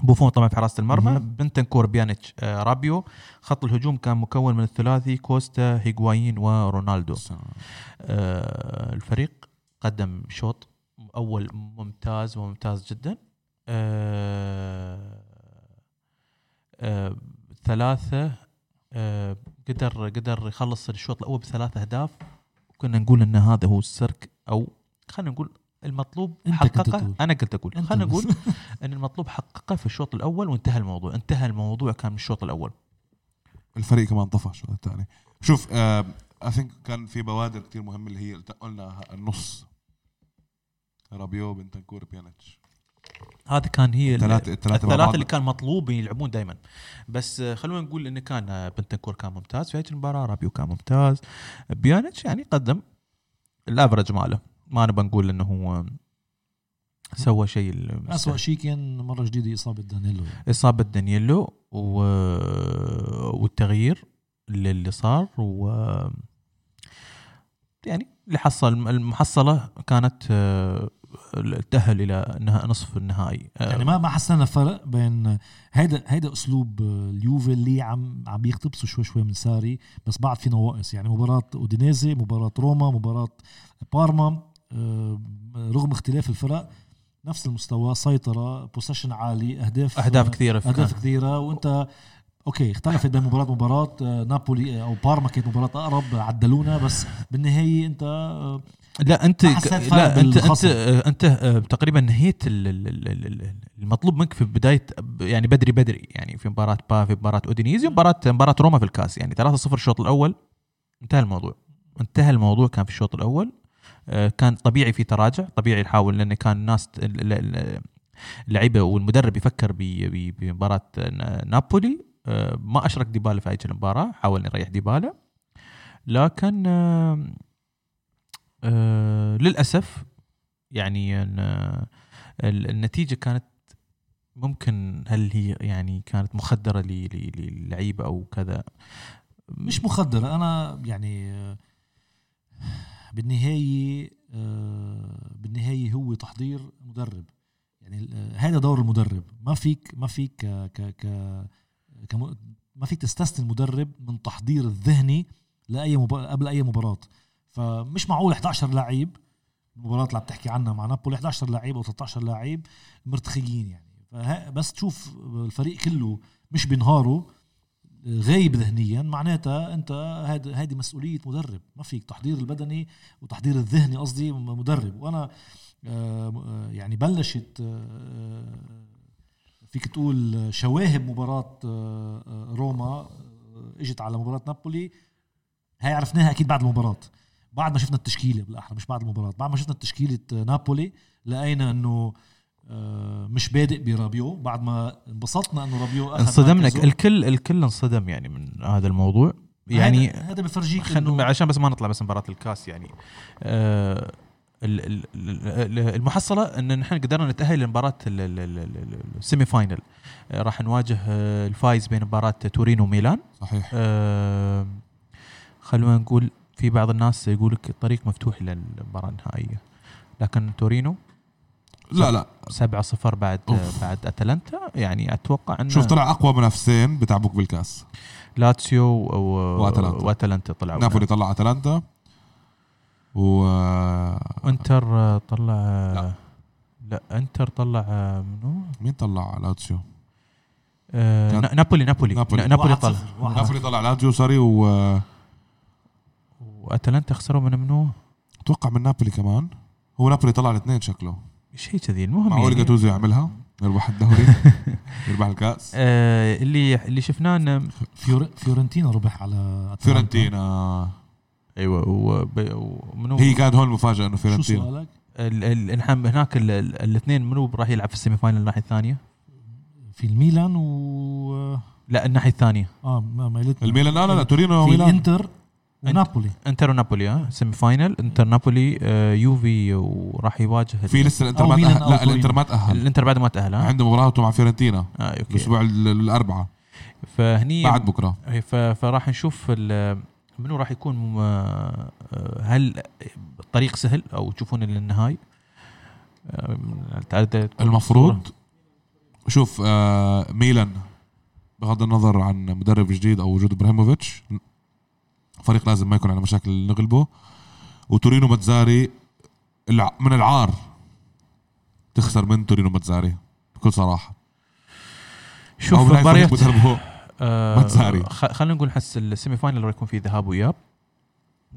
بوفون طبعا في حراسة المرمى بنتنكور بيانتش رابيو. خط الهجوم كان مكون من الثلاثي كوستا هيغواين ورونالدو. الفريق قدم شوط أول ممتاز جدا 3 قدر يخلص الشوط الأول ب3 أهداف وكنا نقول إن هذا هو السرك أو خلينا نقول المطلوب حققه. أنا قلت أقول خلينا نقول إن المطلوب حققه في الشوط الأول وانتهى الموضوع. كان من الشوط الأول الفريق كمان طفى الشوط الثاني. شوف I think كان في بوادر كتير مهمة اللي هي قلنا النص رابيو بنتنكور بيانتش هذا كان هي الثلاثة اللي كان مطلوب يلعبون دائما. بس خلونا نقول إن كان بنتنكور كان ممتاز في هذه المباراة رابيو كان ممتاز بيانتش يعني قدم الأفرج ماله ما أنا بنقول إنه هو سوى شيء أسوأ شيء كان مرة جديدة إصابة دانييلو والتغيير اللي صار و يعني اللي حصل المحصلة كانت تأهل إلى نصف النهائي. يعني ما حسنا فرق بين هيدا أسلوب اليوفي اللي عم يقتبسوا شوي من ساري بس بعد في نواقص. يعني مباراة أودينيزي مباراة روما مباراة بارما رغم اختلاف الفرق نفس المستوى سيطرة بوسيشن عالي أهداف كثيرة وأنت أوكي اختلفت بين مباراة نابولي أو بارما كانت مباراة أقرب عدلونا بس بالنهاية أنت تقريبا نهيت المطلوب منك في بداية يعني بدري يعني في مباراة أودينيزي مباراة روما في الكاس يعني 3-0 الشوط الأول انتهى الموضوع كان في الشوط الأول كان طبيعي في تراجع طبيعي نحاول لأن كان الناس اللعيبة والمدرب يفكر بمباراة نابولي ما أشرك ديبالا في هذه المباراة حاول نريح ديبالا لكن للأسف يعني النتيجة كانت ممكن هل هي يعني كانت مخدرة للعيبة أو كذا مش مخدرة. أنا يعني بالنهاية هو تحضير مدرب يعني هذا دور المدرب ما فيك ما فيك تستثني المدرب من تحضير الذهني قبل أي مباراة. فمش معقول 11 لاعب المباراة اللي عم تحكي عنها مع نابولي 11 لاعب أو 13 لاعب مرتخيين يعني بس تشوف الفريق كله مش بينهاره غايب ذهنيا معناتها أنت هذه مسؤولية مدرب ما فيك تحضير البدني وتحضير الذهني قصدي مدرب. وأنا يعني بلشت فيك تقول شواهب مباراة روما اجت على مباراة نابولي. هاي عرفناها اكيد بعد المباراة, بعد ما شفنا التشكيلة بالاحرى, مش بعد المباراة, بعد ما شفنا تشكيلة نابولي لقينا انه مش بادئ برابيو, بعد ما انبسطنا انه رابيو اخذ, انصدمنا الكل انصدم يعني من هذا الموضوع. يعني هذا بفرجيك انه عشان بس ما نطلع بس مباراة الكاس يعني المحصلة ان نحن قدرنا نتأهل لمباراة السيمي فاينل. راح نواجه الفايز بين مباراة تورينو وميلان. صحيح. خلونا نقول في بعض الناس يقولك الطريق مفتوح للمباراة النهائية, لكن تورينو لا 7-0 بعد أتلانتا. يعني أتوقع أنه شوف طلع أقوى منافسين بتعبوك بالكاس, لاتسيو وأتلانتا. طلع نابولي, طلع أتلانتا, وإنتر طلع لا إنتر طلع مين طلع لاتسيو؟ نابولي طلع, نابولي طلع لاتسيو سوري, وأتلانتا خسروا من منو؟ أتوقع من نابولي كمان. هو نابولي طلع الاثنين شكله, شيء كذي. المهم معقول جاتوزو يعملها يربح الدوري يربح الكاس. اللي شفناه فيورنتينا ربح على فيورنتينا. ايوه, ومنو هي كانت هون المفاجاه انه فيورنتينا. شو سؤالك؟ هناك الاثنين منو راح يلعب في السيمي فاينل الناحيه الثانيه؟ في الميلان لا الناحيه الثانيه ما قلت الميلان. لا تورينو وميلان, انتر ونابولي. انتر ونابولي سيمي فاينل. انتر نابولي يوفي, وراح يواجه في لسه الانتر ما تأهل. لا الانتر ما تأهل, الانتر بعد ما تأهل عنده مباراته مع فيورنتينا الاسبوع الاربعاء. فهني بعد بكره فراح نشوف منو راح يكون. هل الطريق سهل او تشوفون للنهاية؟ المفروض شوف ميلان بغض النظر عن مدرب جديد او وجود ابراهيموفيتش, فريق لازم ما يكون على مشاكل نغلبه. وتورينو متزاري من العار تخسر من تورينو متزاري بكل صراحة. شوف مباريات متزاري خلينا نقول حس السيمي فاينل راح يكون فيه ذهاب وإياب,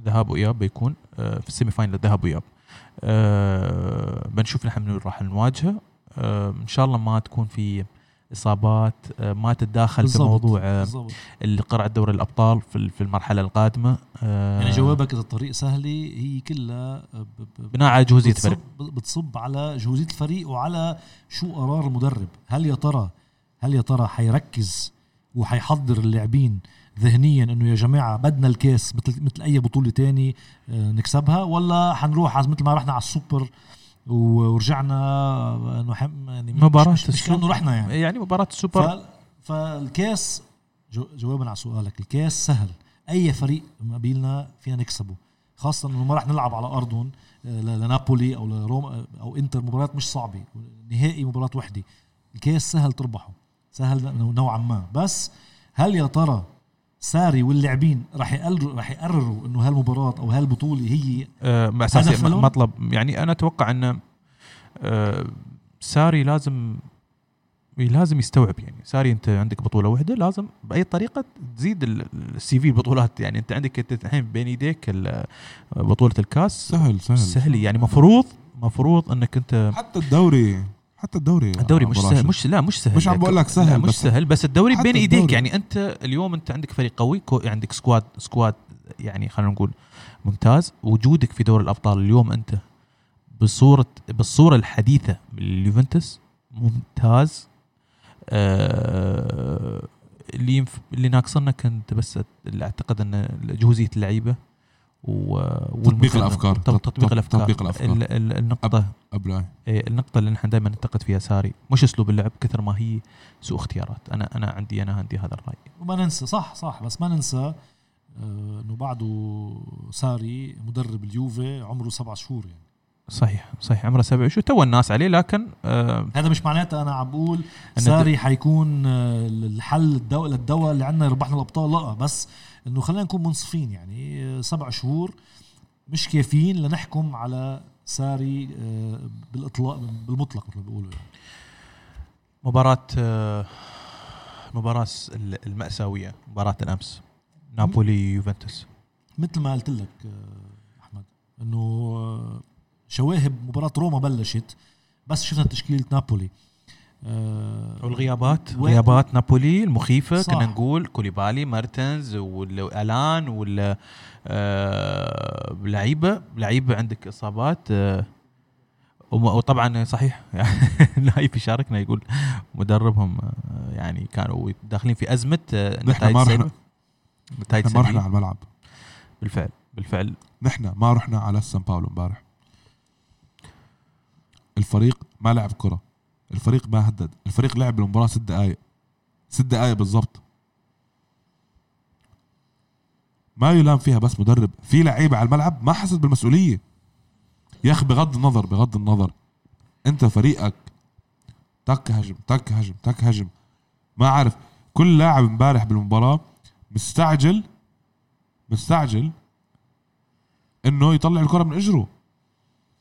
ذهاب وإياب بيكون في السيمي فاينل ذهاب وإياب. بنشوف نحن من راح نواجهه. إن شاء الله ما تكون في إصابات, ما تتداخل في موضوع القرعة دوري الأبطال في المرحلة القادمة. يعني جوابك إذا الطريق سهلة هي كلها بناء على جهوزية الفريق, بتصب على جهوزية الفريق وعلى شو قرار المدرب. هل يا ترى حيركز وحيحضر اللاعبين ذهنيا إنه يا جماعة بدنا الكاس مثل أي بطولة تاني نكسبها, ولا حنروح مثل ما رحنا على السوبر ورجعنا انه يعني مباراه كانه رحنا يعني مباراه السوبر. فالكاس جوابا على سؤالك, الكاس سهل, اي فريق مقابلنا فينا نكسبه, خاصه انه ما راح نلعب على ارضهم لنابولي او لروما او انتر. مباراه مش صعبه, نهائي مباراه وحده, الكاس سهل تربحه, سهل نوعا ما. بس هل يا ترى ساري واللاعبين راح يقرروا انه هالمباراه او هالبطوله هي اساسي مطلب؟ يعني انا اتوقع ان ساري لازم يستوعب. يعني ساري انت عندك بطوله واحده, لازم باي طريقه تزيد السي في البطولات. يعني انت عندك الحين بين ايديك بطوله الكاس, سهل يعني مفروض انك انت حتى الدوري مش سهل, مش سهل, مش عم بقول لك سهل, مش سهل, بس الدوري بين ايديك. يعني انت اليوم انت عندك فريق قوي, عندك سكواد يعني خلينا نقول ممتاز. وجودك في دوري الابطال اليوم انت بالصوره الحديثه لليوفنتوس ممتاز. اللي ناقصنا كنت بس اعتقد ان جهوزيه اللعيبه تطبيق الأفكار. النقطة اللي نحن دائما ننتقد فيها ساري مش أسلوب اللعب كثر ما هي سوء اختيارات. أنا عندي هذا الرأي. وما ننسى صح بس ما ننسى إنه بعده ساري مدرب اليوفي عمره 7 شهور يعني. صحيح عمره 7 شهور تو الناس عليه, لكن هذا مش معناته أنا عبقول ساري حيكون الحل الدواء اللي عنا ربحنا الأبطال. لا, بس إنه خلينا نكون منصفين. يعني 7 شهور مش كافيين لنحكم على ساري بالإطلاق بالمطلق مثل ما بيقولوا. يعني مباراة المأساوية, مباراة الأمس نابولي يوفنتوس, مثل ما قلت لك أحمد إنه شواهب مباراة روما بلشت, بس شفنا تشكيلة نابولي والغيابات غيابات نابولي المخيفة كنا نقول كوليبالي مارتنز والألان ولا لعيبة عندك إصابات وطبعا صحيح نايف يشاركنا يقول مدربهم يعني كانوا داخلين في أزمة نحن ما رحنا على الملعب بالفعل نحن ما رحنا على سان باولو مبارح. الفريق ما لعب كرة، الفريق ما هدد، الفريق لعب المباراة 6 دقائق بالضبط. ما يلام فيها بس مدرب، في لعيبة على الملعب ما حست بالمسؤولية يا أخي. بغض النظر أنت فريقك تك هجم ما عارف. كل لاعب مبارح بالمباراة مستعجل إنه يطلع الكرة من إجره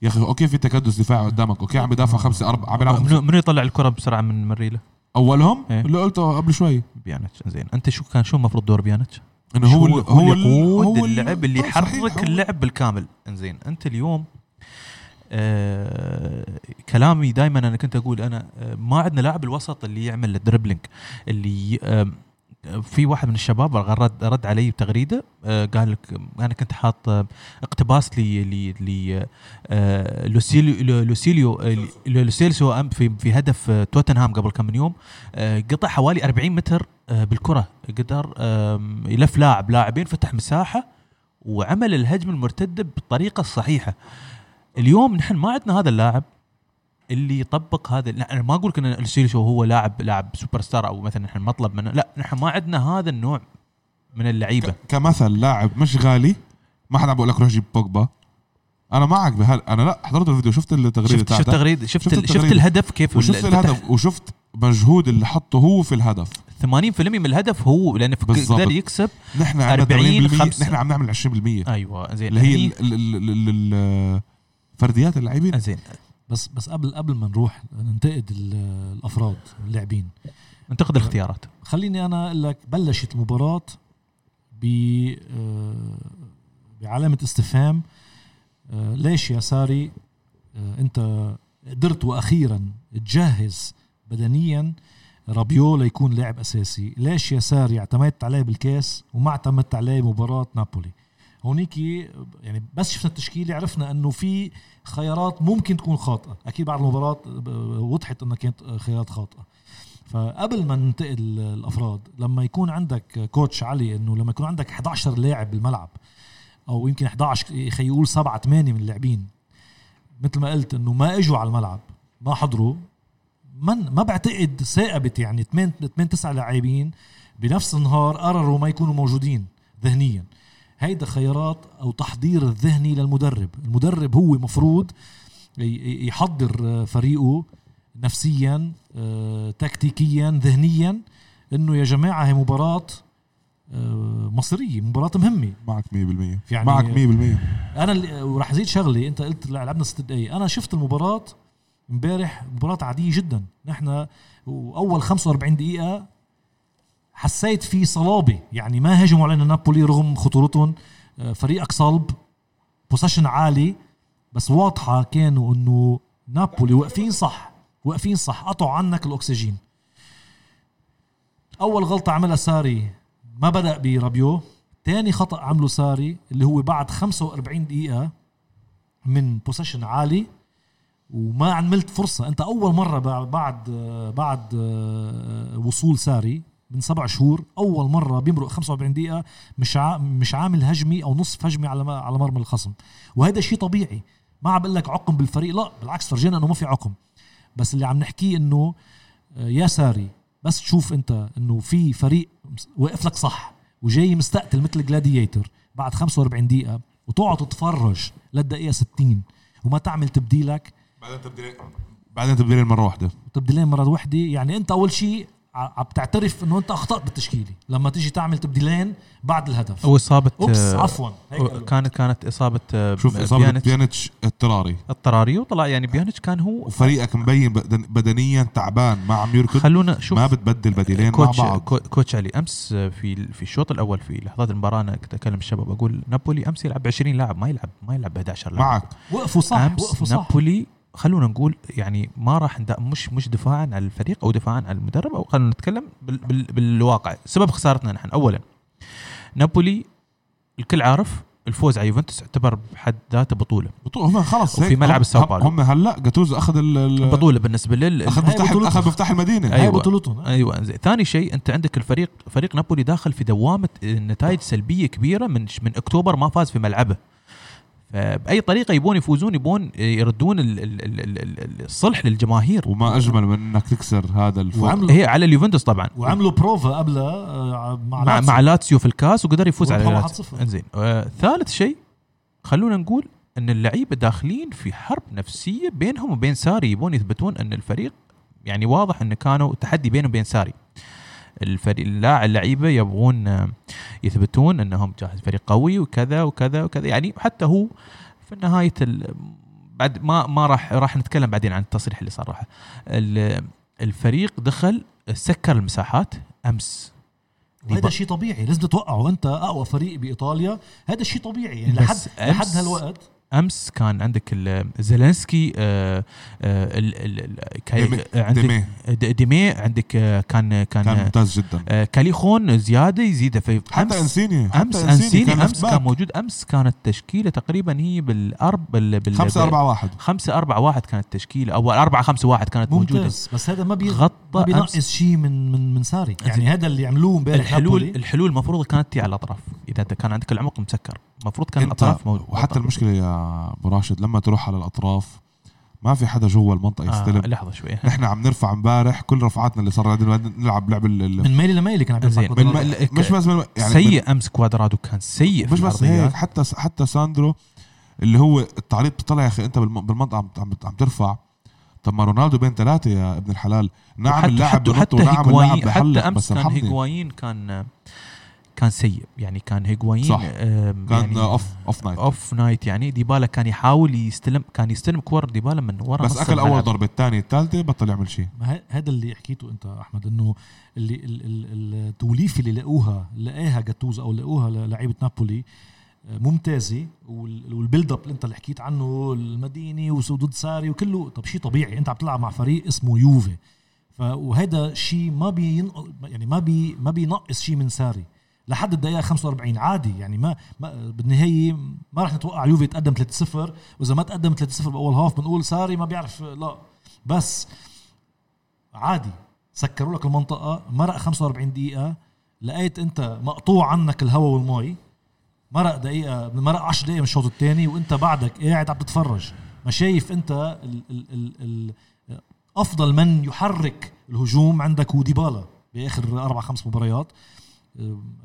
يا أخي. أوكي في تكدس دفاع قدامك، أوكي عم بدافع 5-4 عم يلعب. منو يطلع الكرة بسرعة من مريلة؟ أولهم اللي قلته قبل شوي بيانتش. زين أنت شو مفروض دور بيانتش؟ إنه هو يقود اللعب اللي يحرك اللعب بالكامل. إنزين أنت اليوم كلامي دائما أنا كنت أقول أنا ما عندنا لاعب الوسط اللي يعمل الدربلينج اللي في واحد من الشباب رد علي بتغريده قال لك انا كنت حاط اقتباس لي لوسيليو ام في هدف توتنهام قبل كم من يوم، قطع حوالي 40 متر بالكره، قدر يلف لاعبين، فتح مساحه وعمل الهجم المرتده بالطريقه الصحيحه. اليوم نحن ما عندنا هذا اللاعب اللي يطبق هذا. لا انا ما اقول ان السيلشو هو لاعب سوبر ستار او مثلا نحن مطلب منه، لا نحن ما عندنا هذا النوع من اللعيبه. كمثل لاعب مش غالي، ما حد عم بقول لك روح جيب بوجبا، انا معك بهال. انا لا حضرت الفيديو، شفت التغريده بتاعته، شفت الهدف كيف، وشفت الهدف وشفت مجهود اللي حطه هو في الهدف. 80% من الهدف هو لانه قدر يكسب. نحن عندنا 40، نحن عم نعمل 20%. ايوه زين، هي فرديات اللاعبين. زين بس قبل ما نروح ننتقد الافراد اللاعبين، ننتقد الاختيارات. خليني انا اقول لك، بلشت المباراه بعلامه استفهام. ليش يا ساري انت قدرت واخيرا تجهز بدنيا رابيو ليكون لاعب اساسي؟ ليش يا ساري اعتمدت عليه بالكاس وما اعتمدت عليه مباراه نابولي؟ هونيك يعني بس شفنا التشكيلة عرفنا أنه في خيارات ممكن تكون خاطئة. أكيد بعض المباريات وضحت أنها كانت خيارات خاطئة. فقبل ما ننتقل الأفراد، لما يكون عندك كوتش علي، أنه لما يكون عندك 11 لاعب بالملعب أو يمكن 11، خيقول 7-8 من اللاعبين مثل ما قلت أنه ما أجوا على الملعب، ما حضروا، ما بعتقد ثائبت يعني 8-9 لاعبين بنفس النهار قرروا ما يكونوا موجودين ذهنياً. هيدا خيارات أو تحضير الذهني للمدرب. المدرب هو مفروض يحضر فريقه نفسيا، تكتيكيا، ذهنيا، إنه يا جماعة هي مباراة مصرية، مباراة مهمة. معك 100%. يعني معك 100%. أنا ورح زيد شغلي، أنت قلت لعبنا 6 دقايق. أنا شفت المباراة مبارح مباراة عادية جدا. نحن أول 45 دقيقة حسيت في صلابة، يعني ما هجموا علينا نابولي رغم خطورتهم. فريقك صلب، بوسيشن عالي، بس واضحة كانوا انه نابولي واقفين صح، قطعوا عنك الاكسجين. اول غلطة عملها ساري ما بدأ برابيو، تاني خطأ عمله ساري اللي هو بعد 45 دقيقة من بوسيشن عالي وما عملت فرصة. انت اول مرة بعد وصول ساري من 7 شهور، أول مرة بيمرق 45 دقيقة مش عامل هجمي أو نصف هجمي على مرمى الخصم، وهذا شيء طبيعي. ما عم بقول لك عقم بالفريق، لا بالعكس، فرجينا إنه ما في عقم، بس اللي عم نحكيه إنه يا ساري بس تشوف أنت إنه في فريق وقف لك صح وجاي مستقتل مثل جلادياتور بعد 45 دقيقة، وتقعد تتفرج للدقيقة 60 وما تعمل تبديلك، بعدين تبديلين مرة واحدة، يعني أنت أول شيء بتعترف انه انت اخطأت بالتشكيلي لما تيجي تعمل تبديلين بعد الهدف. واصابه كانت اصابه بيانتش اضطراري وطلع يعني بيانتش كان هو، وفريقك مبين بدنيا تعبان، ما عم يركض، ما بتبدل بديلين مع بعض. كوتش علي امس في الشوط الاول في لحظات المباراه، انا كنت اكلم الشباب اقول نابولي امس يلعب 20 لاعب، ما يلعب 11 لاعب. معك، وقفوا صح. نابولي خلونا نقول يعني ما راح مش دفاعا عن الفريق او دفاعا عن المدرب، او خلونا نتكلم بالواقع. سبب خسارتنا نحن اولا نابولي الكل عارف الفوز على يوفنتوس اعتبر بحد ذاته بطوله هم خلاص في ملعب الساو باولو. هم هلا جاتوزو اخذ البطوله بالنسبه لل اخذ مفتاح المدينه. أيوة. بطولتهم. ايوه. ثاني شيء انت عندك فريق نابولي داخل في دوامه نتائج سلبيه كبيره من اكتوبر ما فاز في ملعبه، بأي طريقة يبون يفوزون، يبون يردون الصلح للجماهير. وما أجمل من أنك تكسر هذا الفوز هي على اليوفنتوس طبعا. وعملوا بروفا قبلها مع لاتسيو في الكاس وقدر يفوز على لاتسيو. إنزين. ثالث شيء خلونا نقول أن اللعيبة داخلين في حرب نفسية بينهم وبين ساري، يبون يثبتون أن الفريق يعني واضح أن كانوا تحدي بينهم وبين ساري. الفريق اللعيبة يبغون يثبتون أنهم جاهز فريق قوي وكذا وكذا وكذا يعني. حتى هو في نهاية بعد ما راح نتكلم بعدين عن التصريح اللي صراحة الفريق دخل سكر المساحات أمس، هذا شيء طبيعي لازم تتوقعه، أنت أقوى فريق بإيطاليا هذا شيء طبيعي يعني لحد هالوقت. أمس كان عندك زيلينسكي، عندك ديمي، عندك كان ممتاز جدا، كاليخون زيادة يزيد في حتى إنسينيي. أمس كان موجود. أمس كانت تشكيلة تقريبا هي بال 5-4-1 كانت تشكيلة، أو 4-5-1 كانت موجودة. بس هذا ما بينقص شيء من ساري يعني. هذا اللي عملوه امبارح. الحلول المفروض كانت على الأطراف، إذا كان عندك العمق مسكر مفروض كان الأطراف موجودة. وحتى المشكلة يا براشد لما تروح على الأطراف ما في حدا جوا المنطقة يستلم. لحظة شوية، نحن عم نرفع مبارح كل رفعاتنا اللي صار نلعب لعب من ميلي لميلي. كان مش بس يعني سيء أمس كوادرادو كان سيء، مش بس هيك، حتى ساندرو اللي هو التعريض طلع يا أخي أنت بالمنطقة عم ترفع. طب ما رونالدو بين 3 يا ابن الحلال. نعم اللاعب بنطه ونعم اللاعب بحلق. بس كان هيغواين كان سيء يعني. كان هيغواين كان اوف نايت يعني. ديبالا كان يحاول يستلم كور ديبالا من ورا، بس اكل اول ضربه، الثانيه الثالثه بطل يعمل شيء. هذا اللي حكيته انت احمد، انه اللي التوليفه اللي لقاها جاتوزو او لقوها لعيبه نابولي ممتازه، والبيلد اب اللي انت اللي حكيت عنه المديني وسودود ساري وكله. طب شيء طبيعي انت عم تلعب مع فريق اسمه يوفي، وهذا شيء ما بينقص شيء من ساري لحد الدقيقة 45 عادي يعني. ما بالنهاية ما رح نتوقع يوفي يتقدم 3-0، وإذا ما تقدم 3-0 بأول هاف بنقول ساري ما بيعرف، لا بس عادي سكروا لك المنطقة. مرق 45 دقيقة لقيت أنت مقطوع عنك الهواء والماء. مرق 10 دقيقة من الشوط الثاني وأنت بعدك قاعد عم تتفرج، ما شايف أنت أفضل من يحرك الهجوم عندك وديبالا بآخر 4-5 مباريات.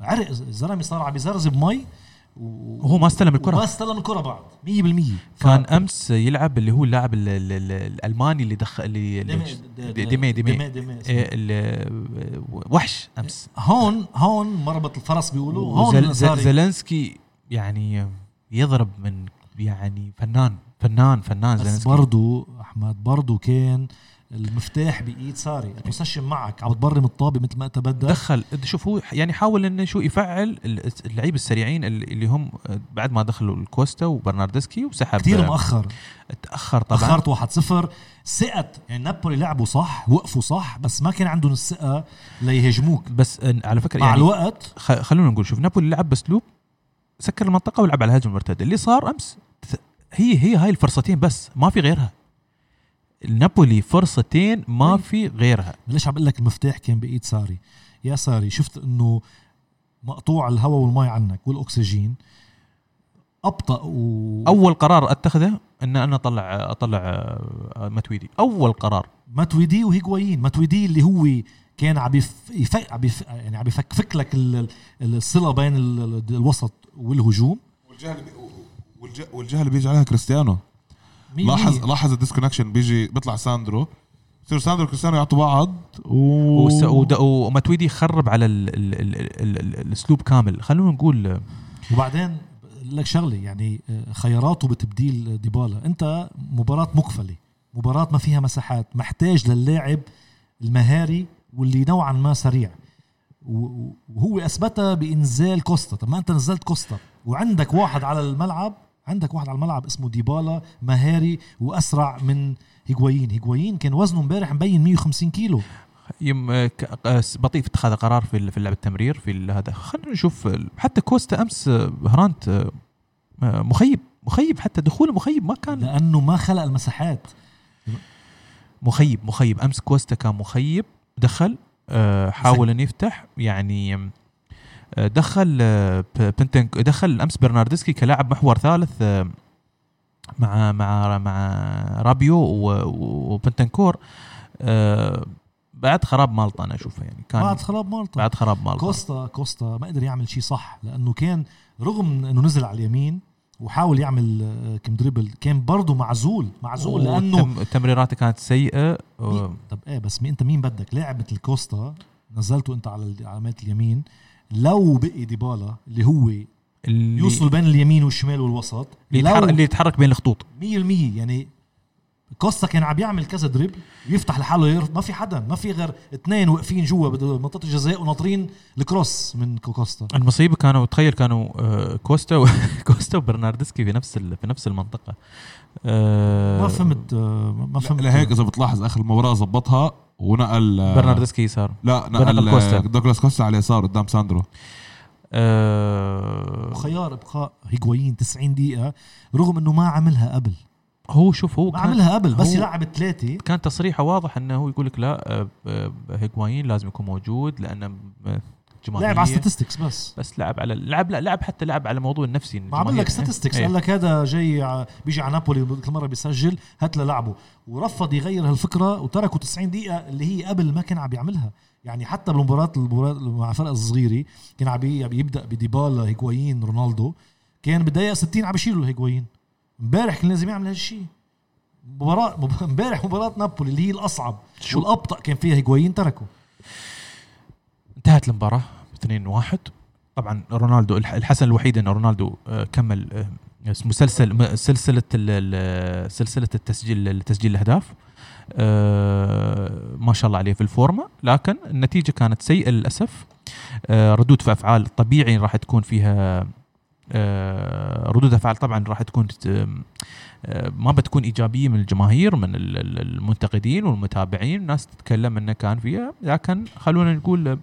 عرق الزلمه صار عم يزرزب مي وهو ما استلم الكره، ما استلم الكره بعد 100%. كان امس يلعب اللي هو اللاعب الالماني اللي دخل ديمي وحش امس. هون مربط الفرس بيقولوا. هون زيلينسكي يعني يضرب من يعني فنان زيلينسكي. برضو احمد برضو كان المفتاح بإيد ساري، البوسيشن معك عم تبرم الطابة مثل ما انت بدك. دخل شوف هو يعني حاول انه شو يفعل اللعيبه السريعين اللي هم بعد ما دخلوا الكوستا وبرناردسكي وسحب كثير مؤخر. تاخر طبعا، تاخرت 1-0. ثقت يعني نابولي لعبوا صح، وقفوا صح، بس ما كان عندهم الثقه ليهاجموك. بس على فكره يعني مع الوقت خلونا نقول شوف نابولي لعب باسلوب سكر المنطقه ولعب على الهجمه المرتده. اللي صار امس هي هاي الفرصتين بس، ما في غيرها. نابولي فرصتين ما في غيرها. ليش عم بقول لك المفتاح كان بإيد ساري. يا ساري شفت انه مقطوع الهواء والماء عنك والاكسجين، ابطأ. اول قرار اتخذه ان انا اطلع متويدي. اول قرار متويدي وهيغواين. متويدي اللي هو كان عم يعني عم يفكفك لك الصلة بين الوسط والهجوم. والجهل بيجي عليها كريستيانو. لاحظ الديسكونكشن بيجي، بيطلع ساندرو، بصير ساندرو وكريستيانو يعطوا بعض ومتويدي يخرب على الاسلوب كامل. خلونا نقول وبعدين لك شغله يعني خياراته بتبديل ديبالا. انت مباراه مقفله، مباراه ما فيها مساحات، محتاج للاعب المهاري واللي نوعا ما سريع، وهو اثبتها بانزال كوستا. طب ما انت نزلت كوستا وعندك واحد على الملعب عندك واحد على الملعب اسمه ديبالا مهاري وأسرع من هيغواين. هيغواين كان وزنه مبارح مبين 150 كيلو. بطيء في اتخاذ قرار في اللعب التمرير في هذا. خلينا نشوف حتى كوستا أمس هرانت مخيب حتى دخوله مخيب ما كان لأنه ما خلق المساحات. مخيب أمس كوستا كان مخيب دخل حاول أن يفتح يعني دخل بنتنك دخل أمس برناردسكي كلاعب محور ثالث مع مع مع رابيو وبنتنكور بعد خراب مالطا. أنا أشوفه يعني كان بعد خراب مالطا كوستا ما قدر يعمل شيء صح لأنه كان رغم أنه نزل على اليمين وحاول يعمل كم دريبل كان برضو معزول لأنه تمريراته كانت سيئة. طب إيه بس أنت مين بدك لاعب مثل كوستا نزلته أنت على العمات اليمين؟ لو بقي ديبالا اللي هو اللي يوصل بين اليمين والشمال والوسط اللي يتحرك بين الخطوط 100% يعني كوستا كان عم يعمل كذا دريبل يفتح لحاله ما في حدا ما في غير اثنين واقفين جوا بمنطقه الجزاء وناطرين الكروس من كوستا. المصيبه كانوا تخيل كانوا كوستا وبرناردسكي في نفس المنطقه. ما فهمت لهيك اذا بتلاحظ اخر مباراه زبطها ونقل برناردسكي يسار لا نقل كوستا دوغلاس كوستا على يسار قدام ساندرو. خيار ابقاء هيغواين 90 دقيقه رغم انه ما عملها قبل. هو شوف هو عملها قبل بس يلعب ثلاثة. كان تصريحه واضح انه هو يقول لك لا هيغواين لازم يكون موجود لأنه لعب على statistics بس لعب على لعب حتى لعب على موضوع النفسي. عمل لك statistics قال لك هذا جاي بيجي على نابولي كل مرة بيسجل هات له لعبه ورفض يغير هالفكرة وتركوا 90 دقيقة اللي هي قبل ما كان عم يعملها. يعني حتى بالمباراة مع فرق الصغيرة كان عم يبدأ بديبالا هيغواين رونالدو كان بداية 60 عم يشيلوا هيغواين. مبارح كان لازم يعمل هالشي. مبارح مباراة نابولي اللي هي الأصعب والأبطأ كان فيها هيغواين تركه. انتهت المباراة 2-1. طبعا رونالدو الحسن الوحيد ان رونالدو كمل سلسلة التسجيل الأهداف ما شاء الله عليه في الفورمة لكن النتيجة كانت سيئة للأسف. ردود في أفعال طبيعي راح تكون فيها ردود أفعال طبعا راح تكون ما بتكون إيجابية من الجماهير من المنتقدين والمتابعين. الناس تتكلم أنه كان فيها لكن خلونا نقول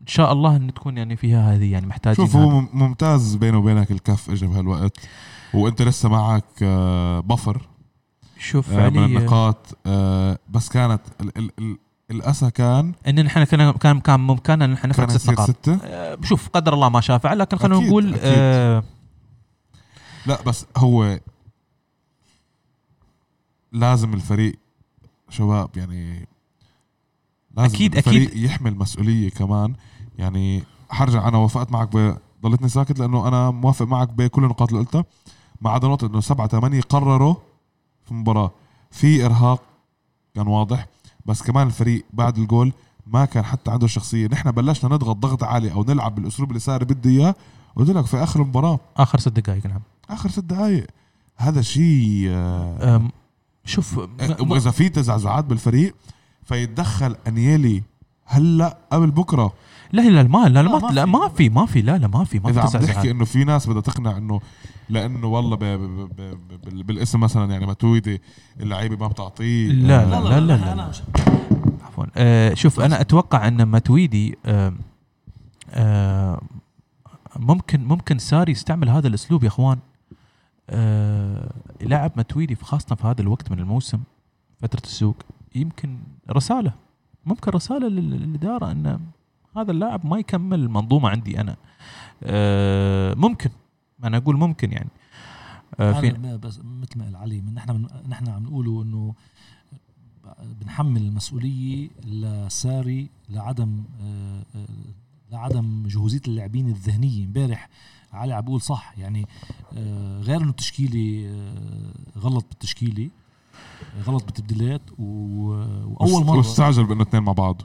إن شاء الله أن تكون يعني فيها هذه يعني محتاجين. شوفوا ممتاز بينه وبينك الكف إجا بهالوقت وأنت لسه معك بفر شوف من النقاط بس كانت الأسى كان ان نحن كان ممكن ان نحن نفرق 6 نقاط. بشوف قدر الله ما شافع لكن خلينا نقول لا بس هو لازم الفريق شباب يعني لازم الفريق يحمل مسؤولية كمان. يعني حرجع انا وافقت معك ضلتني ساكت لانه انا موافق معك بكل النقاط اللي قلتها ما عدا نقطة انه 7-8 قرروا في المباراة في ارهاق كان واضح بس كمان الفريق بعد الجول ما كان حتى عنده شخصية. نحن بلشنا نضغط ضغط عالي أو نلعب بالأسلوب اللي صار بدي إياه قلت لك في آخر المباراة آخر 6 دقائق نعم آخر 6 دقائق هذا شيء شوف وإذا في تزعزعات بالفريق فيتدخل أنيلي هلا قبل بكرة لا ما في إذا عم نحكي إنه في ناس بدها تقنع إنه لأنه والله بالاسم مثلا يعني متويدي اللعيبة ما بتعطيه لا عفوا شوف أنا أتوقع أن متويدي ممكن ساري يستعمل هذا الأسلوب يا إخوان. لاعب متويدي خاصة في هذا الوقت من الموسم فترة السوق يمكن رسالة للإدارة أن هذا اللاعب ما يكمل المنظومة عندي أنا. ممكن يعني بس مثل ما قال علي نحن عم نقوله أنه بنحمل المسؤولية لساري لعدم جهوزية اللاعبين الذهنية. امبارح علي عم بقول صح يعني غير أنه التشكيلي غلط بالتشكيلي غلط بالتبديلات وأول مرة واستعجل بأنه اثنين مع بعض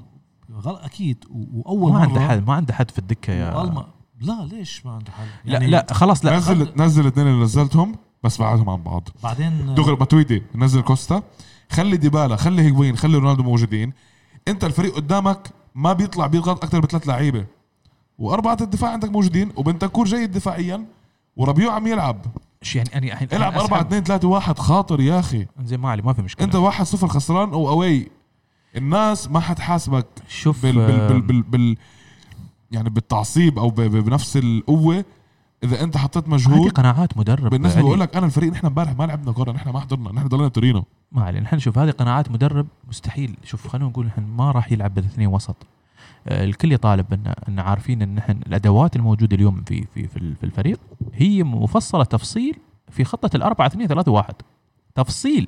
غلط أكيد وأول مرة ما عنده حد في الدكة يا لا ليش ما عنده حل يعني لا خلاص لا نزل الاثنين اللي نزلتهم بس بعدهم عن بعض بعدين دوغل متويدي نزل كوستا خلي ديبالا خلي هيغواين خلي رونالدو موجودين. انت الفريق قدامك ما بيطلع بيضغط اكثر ب3 لعيبه و4 الدفاع عندك موجودين وبنتكور جيد دفاعيا ورابيو عم يلعب شو يعني أنا الحين العب 4-2-3-1 خاطر يا أخي زي ما علي ما في مشكلة أنت 1-0 خسران أو أوي الناس ما حتحاسبك شوف بال بال بال بال بال يعني بالتعصيب أو بنفس القوة إذا أنت حطيت مجهود قناعات مدرب بالنسبة بقول لك أنا الفريق نحن امبارح ما لعبنا كرة نحن ما حضرنا نحن ضلنا تورينو ما علي نحن شوف هذه قناعات مدرب مستحيل شوف خلونا نقول نحن ما راح يلعب بالاثنين وسط الكل يطالب ان عارفين ان نحن الادوات الموجوده اليوم في الفريق هي مفصله تفصيل في خطه 4-2-3-1 تفصيل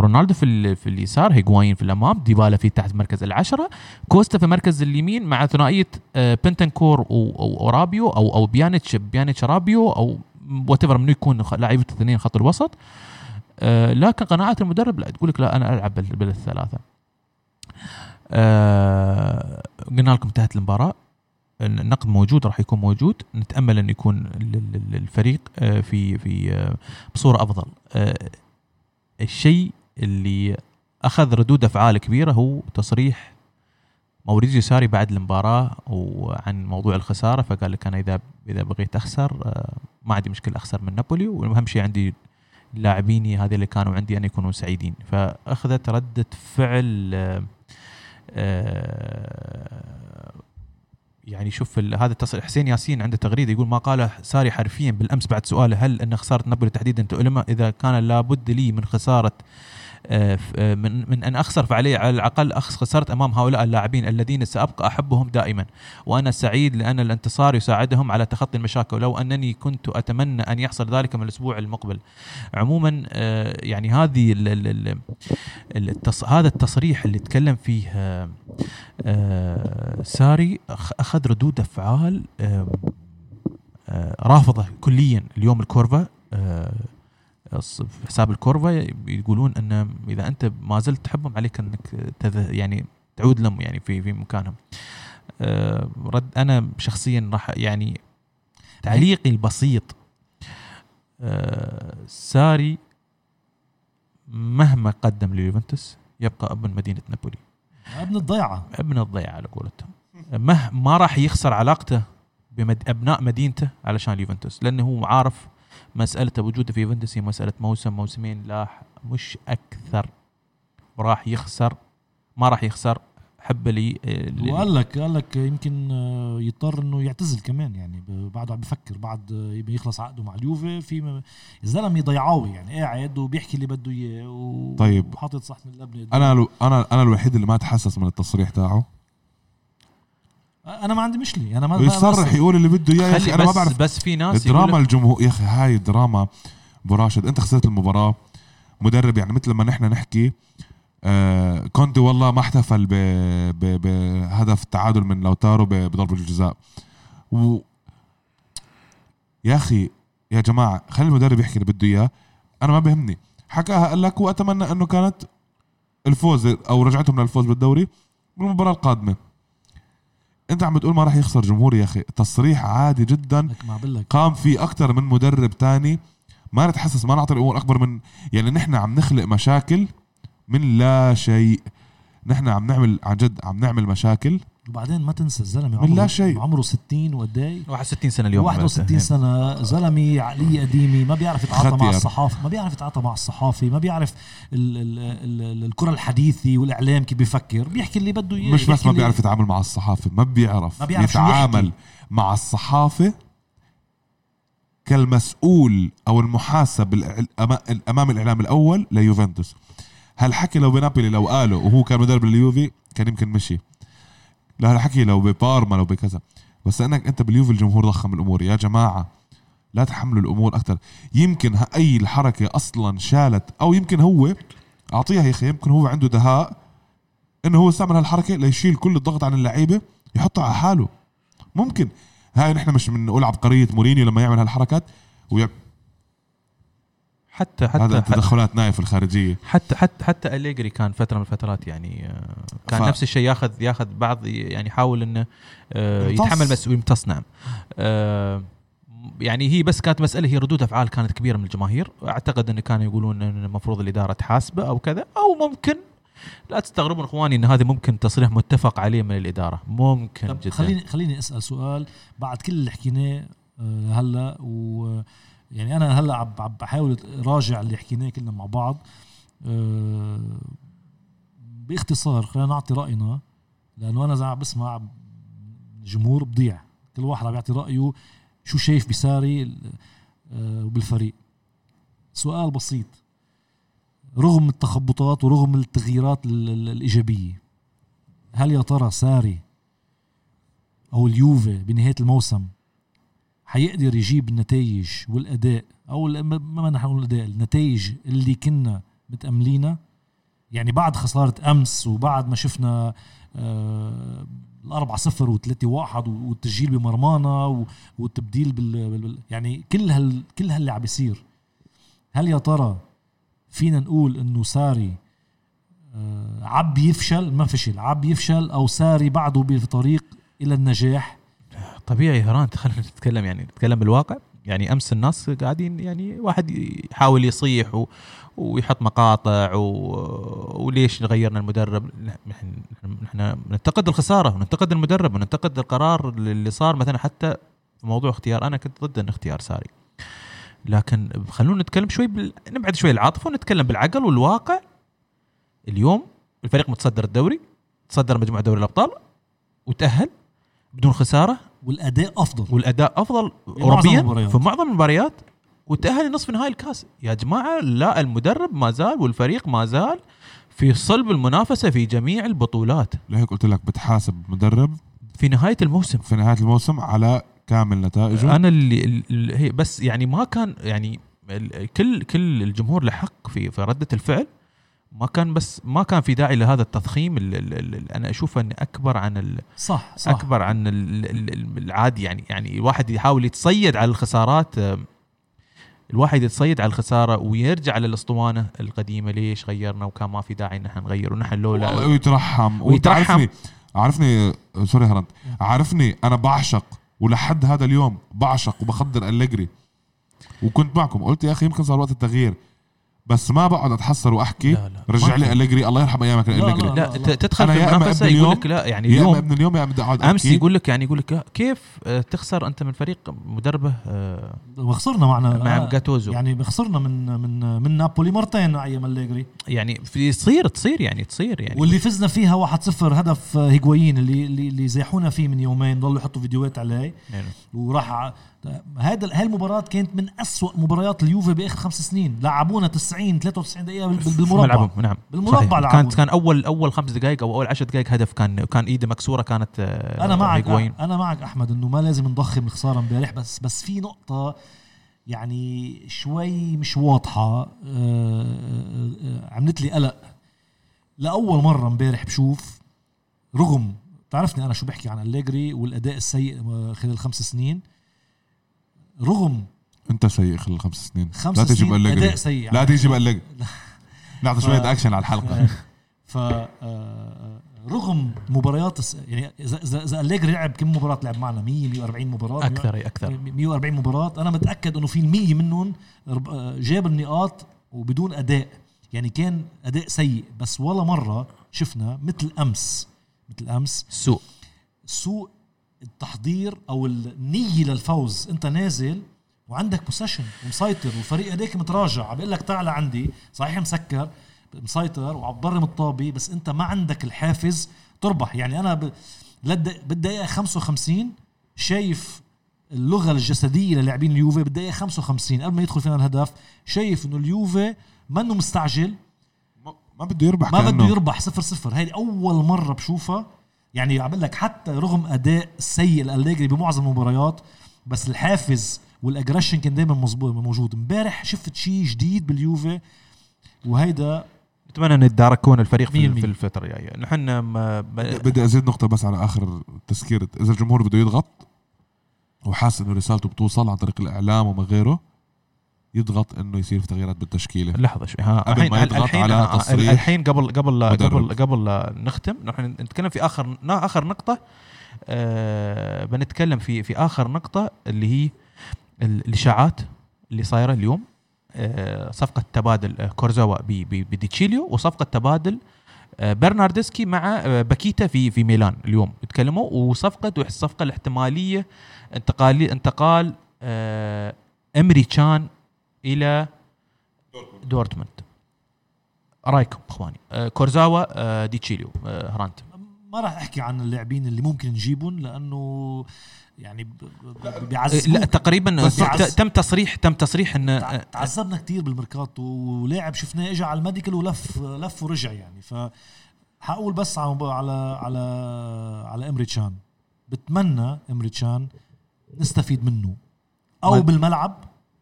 رونالدو في اليسار هيغواين في الامام ديبالا في تحت مركز العشرة كوستا في مركز اليمين مع ثنائيه بنتنكور او رابيو او بيانتش رابيو او واتيفر منو يكون لاعب الاثنين خط الوسط لكن قناعات المدرب لا تقولك لا انا العب بالثلاثه قلنا لكم انتهت المباراة النقد موجود راح يكون موجود نتأمل أن يكون الفريق في بصورة أفضل الشيء اللي أخذ ردود أفعال كبيرة هو تصريح موريزيو ساري بعد المباراة وعن موضوع الخسارة فقال لك أنا إذا بغيت أخسر ما عندي مشكلة أخسر من نابولي والمهم شيء عندي لاعبيني هذي اللي كانوا عندي أن يكونوا سعيدين فأخذت ردة فعل يعني شوف هذا التصريح حسين ياسين عنده تغريدة يقول ما قاله ساري حرفيا بالأمس بعد سؤاله هل أن خسارة نابولي تحديدا تؤلمه إذا كان لابد لي من خسارة من أن أخسر فعليه على الأقل خسرت أمام هؤلاء اللاعبين الذين سأبقى أحبهم دائما وأنا سعيد لأن الانتصار يساعدهم على تخطي المشاكل ولو أنني كنت أتمنى أن يحصل ذلك من الأسبوع المقبل عموما يعني هذه هذا التصريح اللي تكلم فيه ساري أخذ ردود أفعال رافضة كليا اليوم الكورفا في حساب الكورفا يقولون أن إذا أنت ما زلت تحبهم عليك أنك يعني تعود لهم يعني في مكانهم رد أنا شخصيا راح يعني تعليقي البسيط ساري مهما قدم لليوفنتوس يبقى ابن مدينة نابولي ابن الضيعة على قولتهم ما راح يخسر علاقته بأبناء مدينته علشان اليوفنتوس لأنه هو عارف مسألة وجوده في يوفنتوس هي مسألة موسمين لا مش أكثر وراح يخسر ما راح يخسر حبة لي وقال لك يمكن يضطر إنه يعتزل كمان يعني بعده عم بفكر بعد يخلص عقده مع اليوفي في الزلمة يضيعوه يعني قاعد وبيحكي اللي بده إياه طيب وحاطط صحن اللبنة أنا الوحيد اللي ما تحسس من التصريح تاعه انا ما عندي مشكله انا ما بيصرح يقول اللي بده اياه يا اخي انا ما بعرف بس في ناس دراما الجمهور يا اخي هاي دراما براشد انت خسرت المباراه مدرب يعني مثل ما نحن نحكي كنت والله ما احتفل بهدف التعادل من لوتارو بضربه الجزاء يا اخي يا جماعه خلي المدرب يحكي اللي بده اياه انا ما بهمني حكاها قال لك واتمنى انه كانت الفوز او رجعتهم للفوز بالدوري بالمباراه القادمه انت عم بتقول ما راح يخسر جمهوري يا اخي تصريح عادي جدا قام فيه اكتر من مدرب تاني ما نتحسس ما نعطي الامور اكبر من يعني نحن عم نخلق مشاكل من لا شيء نحن عم نعمل عن جد عم نعمل مشاكل وبعدين ما تنسى الزلمه عمره 60 وقداي 61 سنه اليوم 61 سنه زلمه عقليه قديمه ما بيعرف يتعاطى مع الصحافه ما بيعرف الكره الحديثه والاعلام كيف بيفكر بيحكي اللي بده اياه مش بس ما بيعرف يتعامل مع الصحافه ما بيعرف يتعامل مع الصحافه كالمسؤول او المحاسب امام الاعلام الاول ليوفنتوس هالحكي لو بنابولي لو قاله وهو كان مدرب اليوفي كان يمكن مشي لا الحكي لو ببارما لو بكذا بس انك انت باليوفي الجمهور ضخم الامور يا جماعه لا تحملوا الامور اكثر يمكن اي الحركه اصلا شالت او يمكن هو اعطيها يا اخي يمكن هو عنده دهاء انه هو استعمل هالحركه ليشيل كل الضغط عن اللعيبه يحطها على حاله ممكن هاي نحن مش بنقول عبقريه مورينيو لما يعمل هالحركات حتى التدخلات نايف الخارجيه حتى أليغري كان فتره من الفترات يعني كان نفس الشيء ياخذ بعض يعني يحاول انه يتحمل مسؤوليه متصنع يعني هي بس كانت مساله هي ردود افعال كانت كبيره من الجماهير اعتقد انه كانوا يقولون ان المفروض الاداره تحاسبه او كذا او ممكن لا تستغربون اخواني ان هذا ممكن تصريح متفق عليه من الاداره ممكن جدا خليني اسال سؤال بعد كل اللي حكيناه هلا. ويعني انا هلا عم بحاول راجع اللي حكيناه كلنا مع بعض باختصار. خلينا نعطي راينا لانه انا زعم بسمع جمهور بضيع، كل واحد عم يعطي رايه شو شايف بساري وبالفريق. سؤال بسيط، رغم التخبطات ورغم التغييرات الإيجابية، هل يا ترى ساري أو اليوفي بنهاية الموسم حيقدر يجيب النتائج والأداء، أو ما نحن نقول الأداء، النتائج اللي كنا متأملينها؟ يعني بعد خسارة أمس وبعد ما شفنا 4-0 و3-1 والتسجيل بمرمانا والتبديل يعني كل هاللي عم بيصير، هل يا ترى فينا نقول انه ساري عب يفشل؟ ما فشل، عب يفشل، او ساري بعده بطريق الى النجاح؟ طبيعي هران، تخلينا نتكلم، يعني نتكلم بالواقع. يعني امس الناس قاعدين يعني واحد يحاول يصيح ويحط مقاطع وليش غيرنا المدرب. نحن ننتقد الخساره وننتقد المدرب وننتقد القرار اللي صار. مثلا حتى موضوع اختيار، انا كنت ضد ان اختيار ساري، لكن خلونا نتكلم شوي نبعد شوي العاطفة ونتكلم بالعقل والواقع. اليوم الفريق متصدر الدوري، تصدر مجموعة دوري الأبطال وتأهل بدون خسارة، والأداء أفضل أوروبيا في معظم المباريات، وتأهل لنصف نهائي الكاس. يا جماعة لا، المدرب ما زال والفريق ما زال في صلب المنافسة في جميع البطولات. لهيك قلت لك بتحاسب مدرب في نهاية الموسم على كامل نتائجه. أنا اللي هي بس يعني ما كان يعني كل الجمهور لحق في ردة الفعل. ما كان في داعي لهذا التضخيم اللي أنا أشوفه إنه أكبر عن صح أكبر عن العادي. يعني الواحد يحاول يتصيد على الخسارات، الواحد يتصيد على الخسارة ويرجع للأسطوانة القديمة، ليش غيرنا وكان ما في داعي نحن نغير ونحن لولا، ويترحم. عرفني سوري هرند، عرفني أنا بعشق ولحد هذا اليوم بعشق وبخضر أليغري، وكنت معكم قلت يا أخي يمكن صار وقت التغيير، بس ما بقعد أتحسر وأحكي لا. رجع لي أليغري، الله يرحم أيامك أليغري. لا تدخل في المنافسة يقول لك لا، يعني اليوم ابن اليوم يا عبد أمس يقول لك كيف تخسر أنت من فريق مدربه؟ وخسرنا مع جاتوزو، يعني بخسرنا من نابولي مرتين أيام أليغري، يعني تصير واللي فزنا فيها 1-0 هدف هيغواين اللي زاحونا فيه من يومين، ضلوا يحطوا فيديوهات عليه وراح. هاي المباراة كانت من أسوأ مباريات اليوفي بآخر 5 سنين. لعبونا 93 دقيقة بالمربع. نعم. بالمربع كان أول 5 دقائق أو أول 10 دقائق هدف كان إيده مكسورة كانت. أنا معك أحمد إنه ما لازم نضخم الخسارة امبارح، بس في نقطة يعني شوي مش واضحة عملت لي قلق لأول مرة امبارح. بشوف رغم تعرفني أنا شو بحكي عن أليغري والأداء السيء خلال 5 سنين، رغم انت سيء خلال 5 سنين، لا تجيب أليغري، لا تجيب أليغري، نعطي شوية أكشن على الحلقة. رغم مباريات يعني إذا أليغري لعب كم مباراة، لعب معنا 140 مباراة، أكثر 140 مباراة، أنا متأكد أنه في 100 منهم جاب النقاط وبدون أداء، يعني كان أداء سيء. بس ولا مرة شفنا مثل أمس سوء التحضير او النية للفوز. انت نازل وعندك بوسيشن ومسيطر والفريق هداك متراجع، عم بقول لك تعالى عندي، صحيح مسكر مسيطر وعبرم الطابي، بس انت ما عندك الحافز تربح. يعني انا بالدقيقة 55 شايف اللغة الجسدية للاعبين اليوفي، بالدقيقة 55 قبل ما يدخل فينا الهدف شايف انه اليوفي منه مستعجل، ما بده يربح 0-0. هاي اول مرة بشوفها، يعني عم بقول لك حتى رغم أداء سيء الأليغري بمعظم المباريات، بس الحافز والأجريشن كان دائما موجود. امبارح شفت شيء جديد باليوفي، وهيدا أتمنى أن يتداركون الفريق في الفترة الجاية. نحن بدي أزيد نقطة بس على آخر تذكيرة، إذا الجمهور بده يضغط وحاس إنه رسالته بتوصل عن طريق الإعلام وما غيره، يضغط انه يصير في تغييرات بالتشكيله. لحظه شوي، الحين قبل نختم نحن نتكلم في اخر نقطه. بنتكلم في اخر نقطه اللي هي الاشاعات اللي صايره اليوم، صفقه تبادل كورزاوا بديتشيليو وصفقه تبادل برناردسكي مع باكيتا في ميلان اليوم يتكلموا، وصفقه الاحتماليه انتقال أمري تشان إلى دورتموند. رأيكم إخواني؟ كورزاوا دي تشيليو هرانت. ما راح أحكي عن اللاعبين اللي ممكن نجيبهم لأنه يعني لا تقريبا تم تصريح ان تعذبنا كتير بالميركاتو ولاعب شفناه اجى على الميديكال ولف ورجع يعني. فهقول بس على إمري تشان. بتمنى إمري تشان نستفيد منه او بالملعب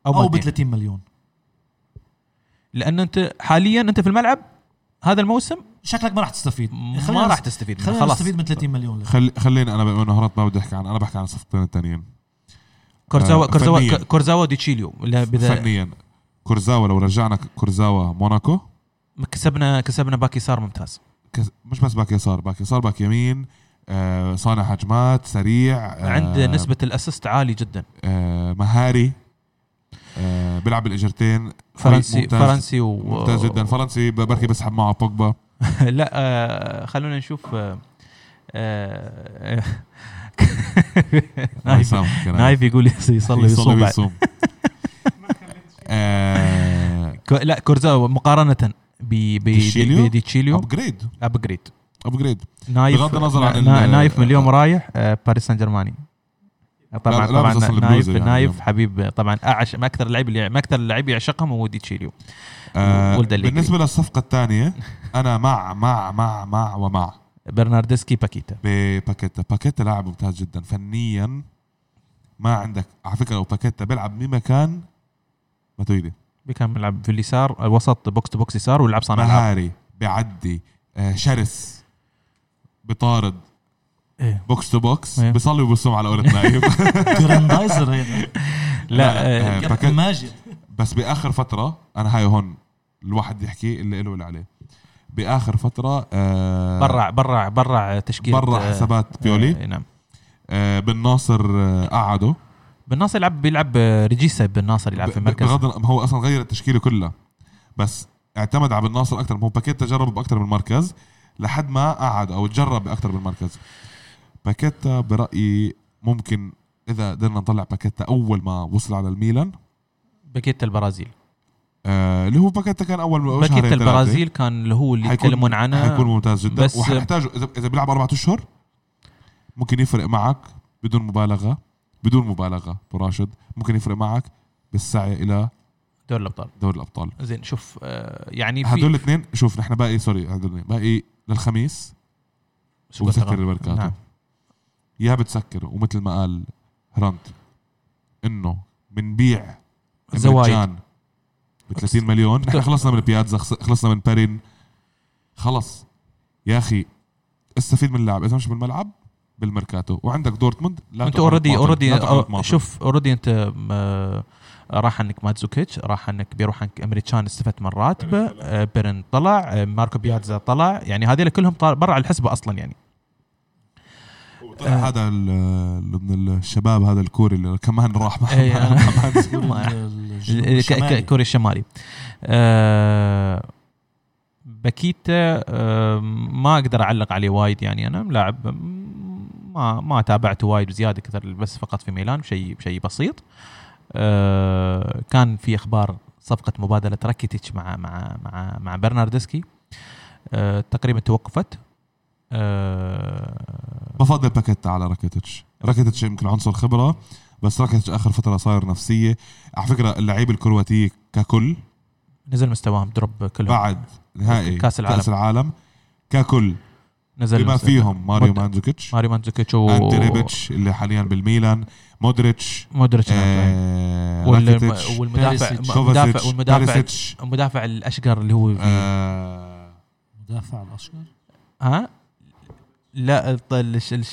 او ب 30 مليون لان انت حاليا انت في الملعب هذا الموسم شكلك ما راح تستفيد. ما راح تستفيد خلاص. نستفيد من 30 مليون. خلينا انا بنهارات ما بدي احكي عن انا بحكي عن صفتين الثانيين. كورزاوا دي تشيليو فنيا. كورزاوا لو رجعنا كورزاوا موناكو كسبنا باك يسار ممتاز. مش بس باك يسار باك يمين صانع هجمات سريع عند نسبة الاسيست عالي جدا مهاري بيلعب الإجرتين فرنسي ممتاز جدا. فرنسي بركي بسحب معه بوجبا. لا خلونا نشوف نايف يقول يصلي لا كورزاوا مقارنة بدي تشيليو أبجريد بغض النظر عن نايف من اليوم رايح باريس سان جيرمان. طبعا نايف حبيب طبعا ما اكثر اللعيبه اللي ما اكثر اللعيبه يعشقهم هو دي تشيليو. بالنسبه للصفقه الثانيه انا مع برناردسكي باكيتا لاعب ممتاز جدا فنيا. ما عندك على فكره لو باكيتا بيلعب بمكان متويدي بكان بيلعب في اليسار الوسط بوكس تو بوكس يسار ويلعب صانع العاب مهاري بيعدي شرس بطارد بوكس تو بوكس بيصلي وبصوم على قولة نايف جراندايزر هنا. لا كابتن ماجد بس باخر فتره انا هاي هون الواحد يحكي اللي له اللي عليه. باخر فتره برع تشكيل برع حسابات بيولي. نعم بن ناصر قعده. بن ناصر بيلعب ريجيسا. بن ناصر يلعب في مركز بغض هو اصلا غير التشكيله كلها بس اعتمد على بن ناصر اكثر. هو باكيت تجرب باكثر من مركز لحد ما قعد او تجرب باكثر من مركز. باكيتا برأيي ممكن إذا قدرنا نطلع باكيتا أول ما وصل على الميلان باكيتا البرازيل اللي هو باكيتا كان أول باكيتا البرازيل كان اللي هو اللي يتكلمون عنه هيكون ممتاز جدا. بس وحنحتاجه إذا بيلعب 4 أشهر ممكن يفرق معك بدون مبالغة براشد ممكن يفرق معك بالسعي إلى دور الأبطال. زين شوف يعني هدول الاثنين شوف نحن باقي للخميس وبسكر البركات. نعم. يا بتسكر ومثل ما قال هرانت انه منبيع زوايد ب30 مليون. نحن خلصنا من بياتزا خلصنا من بارين خلص يا اخي استفيد من اللاعب اذا مش بالملعب بالميركاتو. وعندك دورتموند انت اوريدي شوف اوريدي انت راح عنك ماتزوكيتش راح عنك بيروح عنك امريتشان استفدت من راتبه بيرن طلع ماركو بياتزا طلع يعني هذول كلهم برا على الحسبه اصلا يعني. هذا من الشباب هذا الكوري اللي كمان راح مع كوري الشمالي باكيتا ما اقدر اعلق عليه وايد يعني. انا لاعب ما تابعته وايد زياده كثر بس فقط في ميلان شيء بسيط. كان في اخبار صفقه مبادله راكيتيتش مع برناردسكي تقريبا توقفت. بفضل باكيتا على راكيتيتش يمكن عنصر خبرة بس راكيتيتش آخر فترة صاير نفسية. على فكرة اللعيب الكرواتي ككل نزل مستواهم دروب كلهم بعد نهائي كاس العالم ككل نزل بما فيهم ماريو مانزوكيتش وانتريبيتش اللي حاليا بالميلان مودريتش والمدافع الأشقر اللي هو مدافع الأشقر لا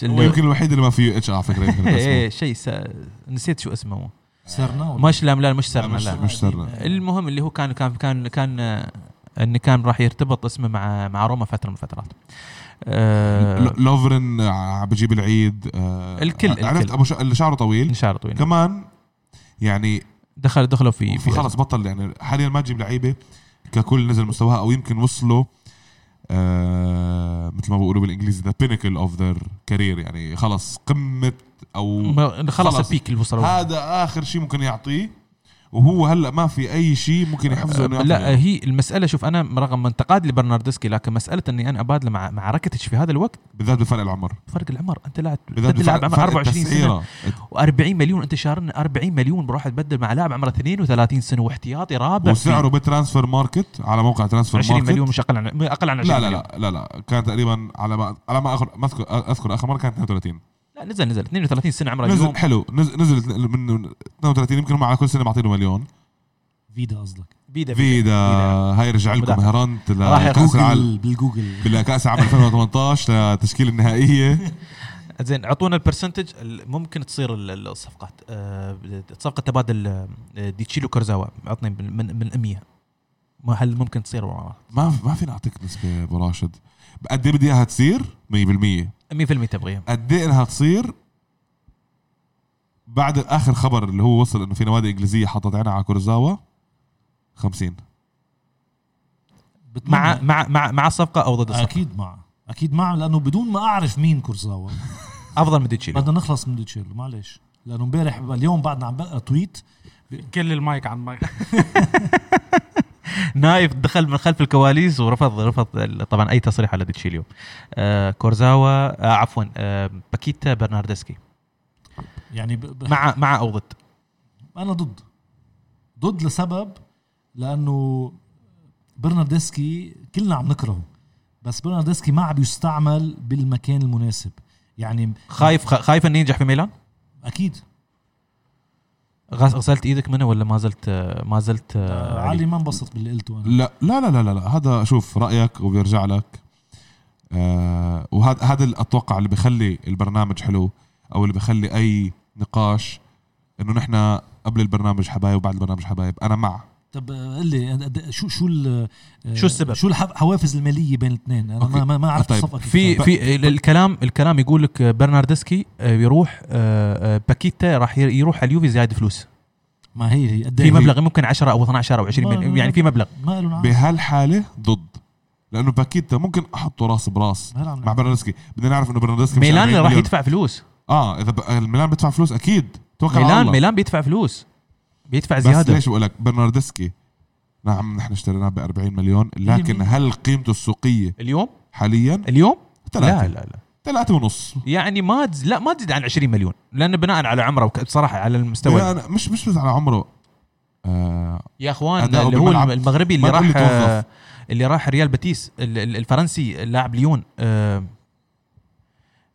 يمكن الوحيد اللي ما فيه اتش على فكره ايه شيء نسيت شو اسمه سرنا مش لا لا مش سرنا لا مش سرنا. المهم اللي هو كان راح يرتبط اسمه مع روما فتره من فترات. لوفرن بجيب العيد الكل عرفت ابو شعره طويل كمان يعني دخلوا في خلص بطل يعني حاليا ما تجيب لعيبه ككل نزل مستواها او يمكن وصلوا مثل ما بيقولوا بالانجليزي ذا بينكل اوف ذير كارير, يعني خلص قمه او خلص بيك الوصلوا, هذا اخر شيء ممكن يعطيه, وهو هلا ما في اي شيء ممكن يحفزه انه لا يعني. هي المساله شوف انا رغم انتقاد لبرناردسكي لكن مساله اني انا ابادله مع راكيتش في هذا الوقت بالذات بفرق العمر, فرق العمر انت لاعب بتلعب عمر 24 سنه و40 مليون, انت شارنا 40 مليون بروح تبدل مع لاعب عمره 32 سنه واحتياطي رابع وسعره بترانسفير ماركت على موقع ترانسفير ماركت 20 مليون مش اقل عن اقل عن 20 لا لا لا لا, لا. كان تقريبا على ما اذكر اخر مره كانت 32, لا نزل 32 سنة عمره اليوم حلو, نزل من 32 يمكن هم على كل سنة معطينه مليون فيدا أصلك فيدا هاي رجع لكم هرنت لكأس العالم بالجوجل بالكأس العالم 2018 لتشكيل النهائية. زين عطونا البرسنتج ممكن تصير الصفقات, صفقة تبادل ديتشيلو كورزاوا عطني من 100, ما هل ممكن تصير؟ ما في نعطيك نسبة براشد قد ايه بدي اياها تصير 100% تبغيها, قد ايه انها تصير بعد اخر خبر اللي هو وصل انه في نوادي انجليزيه حطت عينها على كورزاوا 50 مع صفقه او ضد صفقه, اكيد مع لانه بدون ما اعرف مين كورزاوا افضل من ديتشيلو, بدنا نخلص من ديتشيلو معلش لانه امبارح اليوم بعدنا عم بقى تويت كل المايك عن مايك نايف دخل من خلف الكواليس ورفض طبعا اي تصريح على ديتشيليو. كورزاوا عفوا باكيتا برناردسكي يعني مع او ضد, انا ضد لسبب لانه برناردسكي كلنا عم نكرهه بس برناردسكي ما عم يستعمل بالمكان المناسب, يعني خايف انه ينجح في ميلان. اكيد غسلت ايدك منه ولا ما زلت علي ما انبسط باللي قلته انا, لا هذا شوف رايك وبيرجع لك, وهذا الاتوقع اللي بخلي البرنامج حلو او اللي بخلي اي نقاش انه نحن قبل البرنامج حبايب وبعد البرنامج حبايب. انا مع, طب قل لي شو السبب, شو الحوافز الماليه بين الاثنين؟ انا أوكي. ما عرفت الصفقه في الكلام يقول لك برناردسكي بيروح باكيتا راح يروح على اليوفي زياده فلوس, ما هي في مبلغ ممكن 10 او 12 او 20 مليون, يعني في مبلغ بهالحاله ضد لانه باكيتا ممكن احطه راس براس مع برناردسكي. بدنا نعرف انه برناردسكي ميلان راح يدفع فلوس, اذا الميلان بيدفع فلوس اكيد توقع ميلان بيدفع فلوس بيدفع زيادة. بس ليش بقولك برناردسكي نعم نحن اشتريناه ب40 مليون لكن هل قيمته السوقية اليوم حاليا اليوم 3.5 يعني ما تزيد عن 20 مليون, لأنه بناء على عمره بصراحة على المستوى يعني مش بس على عمره. يا أخوان اللي هو المغربي اللي راح ريال بيتيس الفرنسي اللاعب ليون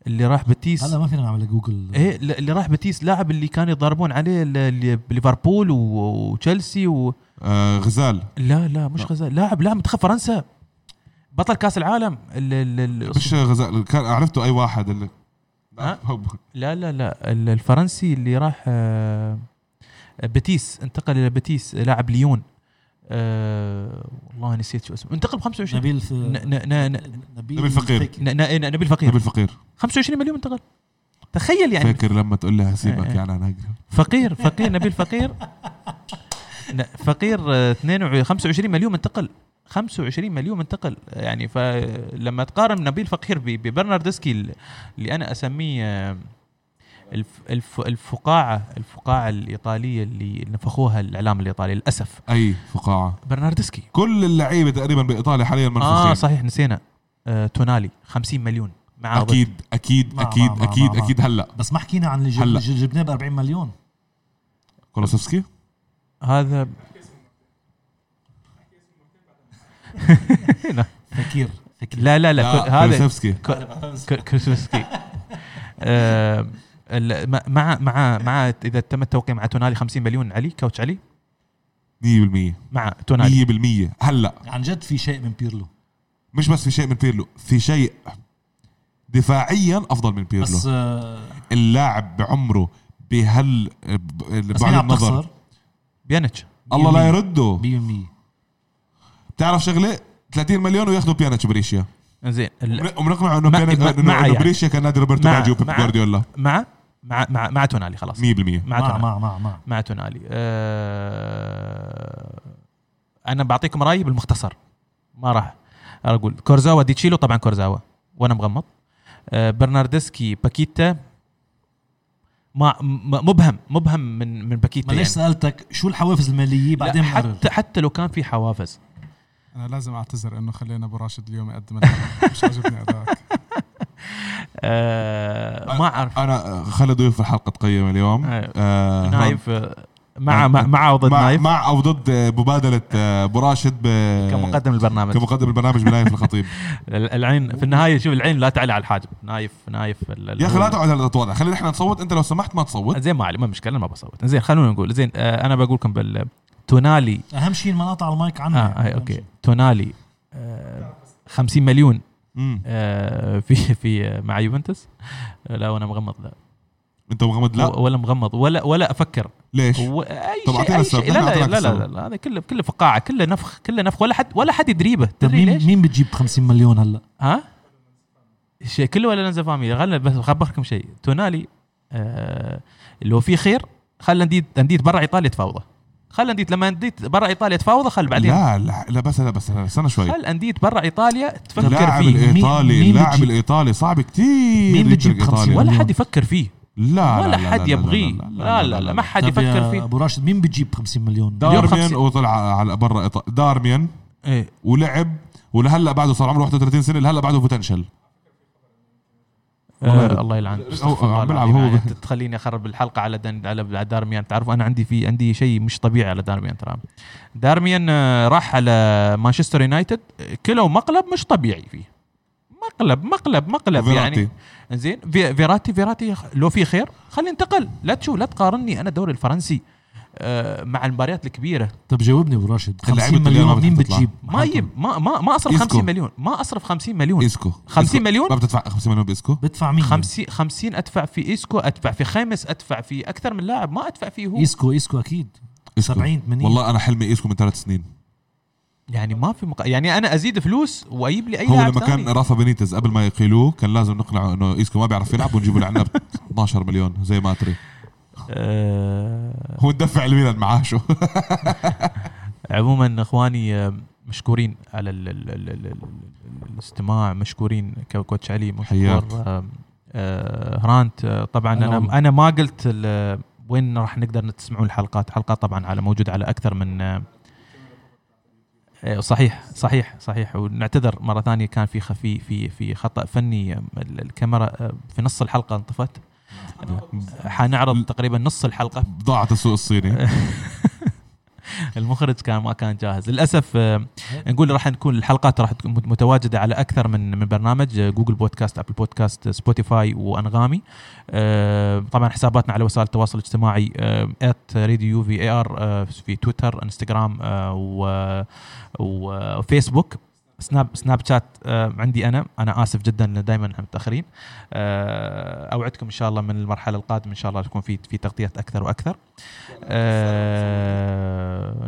اللي راح بتيس, هلا ما فينا نعمل جوجل, ايه اللي راح بتيس لاعب اللي كانوا يضربون عليه ليفربول وتشيلسي غزال, لا مش غزال, لاعب منتخب فرنسا بطل كاس العالم مش غزال, كان عرفته اي واحد اللي لا الفرنسي اللي راح بتيس انتقل الى بتيس لاعب ليون, والله نسيت شو اسمه, انتقل ب 25 نبيل فقير 25 مليون انتقل, تخيل يعني فاكر لما تقول لها سيبك يعني انا فقير نبيل فقير 25 مليون انتقل 25 مليون انتقل, يعني فلما تقارن نبيل فقير ببرناردسكي اللي انا اسميه الفقاعة الإيطالية اللي نفخوها الإعلام الإيطالي للأسف, أي فقاعة؟ برناردسكي. كل اللعيبة تقريبا بإيطاليا حاليا منفوخين, صحيح نسينا تونالي 50 مليون مع أكيد أكيد. هلا بس ما حكينا عن اللي جبناه ب40 مليون كولوسفسكي, هذا فكير لا هذا كولوسفسكي مع اذا تم التوقيع مع تونالي 50 مليون علي كوتش علي 100% مع تونالي 100%. هلا عن جد في شيء من بيرلو, مش بس في شيء من بيرلو, في شيء دفاعيا افضل من بيرلو بس, اللاعب بعمره بهال بعد النظر بيانتش الله لا يرده 100%. بتعرف شغله 30 مليون وياخذوا بيانتش بريشيا زين, ومنقمع انه يعني بريشيا كان نادي روبرتو باجيو بيب جوارديولا مع تونالي خلاص 100% مع تونالي. انا بعطيكم رايي بالمختصر, ما راح اقول كورزاوا ديتشيلو, طبعا كورزاوا وانا مغمض. برناردسكي باكيتا مبهم من باكيتا. ما ليش يعني. سألتك شو الحوافز المالية بعدين حتى لو كان في حوافز. انا لازم اعتذر انه خلينا براشد اليوم يقدم مش عجبني اداك. ما اعرف انا خالد ضيف الحلقه تقييم اليوم نايف مع وضد نايف مع او ضد مبادله براشد كمقدم البرنامج بنايف الخطيب. العين في النهايه شوف العين لا تعلى على الحاجب. نايف يا اخي لا تقعد على التواضع. خلينا احنا نصوت. انت لو سمحت ما تصوت زين ما علي ما مشكله ما بصوت زين. خلونا نقول زين. انا بقولكم تونالي اهم شيء المناطق على المايك عنها اوكي. تونالي 50 مليون في مع يوفنتوس. لا وانا مغمض. لا انت مغمض. لا ولا مغمض ولا افكر ليش. أي شيء. لا هذا كله فقاعه كله نفخ ولا حد يدريبه. تدري ليش مين بتجيب 50 مليون هلا ها شيء كله ولا لنزا فاميلي غلنا. بس خبركم شيء تونالي لو في خير خلينا نديت برا ايطاليا تفاوضه. خل أنديت لما أنديت برا إيطاليا تفاوضة خل بعدين لا بس سنة شوي. خل أنديت برا إيطاليا تفكر فيه. لاعب الإيطالي صعب كتير. مين بتجيب 50 ولا حد يفكر فيه. لا ولا حد يبغيه. لا ما حد يفكر فيه. أبو راشد مين بتجيب 50 مليون؟ دارميان وطلع على برا إيطاليا. دارميان إيه ولعب ولهلا بعده صار عمره 31 سنة لهلا بعده بوتنشل. الله يلعن. هو تخليني اخرب الحلقه على دارميان. تعرفوا انا عندي شيء مش طبيعي على دارميان. ترى دارميان راح على مانشستر يونايتد كله مقلب مش طبيعي فيه. مقلب فيراتي. يعني زين فيراتي لو في خير خلي انتقل. لا تقارني انا الدوري الفرنسي مع المباريات الكبيره. طب جاوبني ابو راشد 50 مليون مين بتجيب؟ ما اصرف 50 مليون. ما اصرف 50 مليون. اسكو 50 مليون ما بتدفع 50 مليون باسكو. بدفع مين 50 ادفع في اسكو. ادفع في خامس. ادفع في اكثر من لاعب. ما ادفع فيه هو اسكو اكيد 70 80. والله انا حلمي اسكو من 3 سنين. يعني ما في يعني انا ازيد فلوس واجيب لي اي لاعب. هو لما كان رافا بينيتز قبل ما يقيلوه كان لازم نقنعه انه اسكو ما بيعرف يلعب ونجيب له عنه 12 مليون زي ما تري. هو ندفع الميلان معاشه. عموما اخواني مشكورين على الاستماع. مشكورين كوتش علي مشكور هرانت. طبعا انا ما قلت وين راح نقدر تسمعون الحلقات طبعا على موجود على اكثر من صحيح. ونعتذر مره ثانيه كان في خفي في خطأ فني. الكاميرا في نص الحلقه انطفت. حنعرض تقريبا نص الحلقة. ضاعت السوق الصيني. المخرج ما كان جاهز للأسف. نقول راح نكون الحلقات راح تكون متواجدة على أكثر من برنامج. جوجل بودكاست، أبل بودكاست، سبوتيفاي وأنغامي. طبعا حساباتنا على وسائل التواصل الاجتماعي @radiovar في تويتر، انستغرام وفيسبوك. سناب شات عندي انا اسف جدا ان دائما متاخرين. اوعدكم ان شاء الله من المرحله القادمه ان شاء الله تكون في تغطيات اكثر واكثر.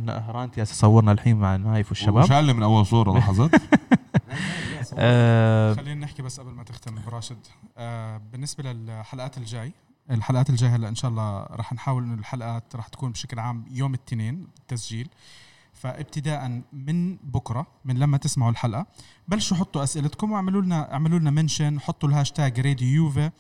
نهرانت يا صورنا الحين مع نايف والشباب وشعل من اول صوره لاحظت. خلينا نحكي بس قبل ما تختم براشد بالنسبه للحلقات الجاي. هلا ان شاء الله راح نحاول انه الحلقات راح تكون بشكل عام يوم الاثنين التسجيل. فابتداء من بكرة من لما تسمعوا الحلقة بلشوا حطوا أسئلتكم واعملوا لنا منشن. حطوا الهاشتاج راديو يوفا.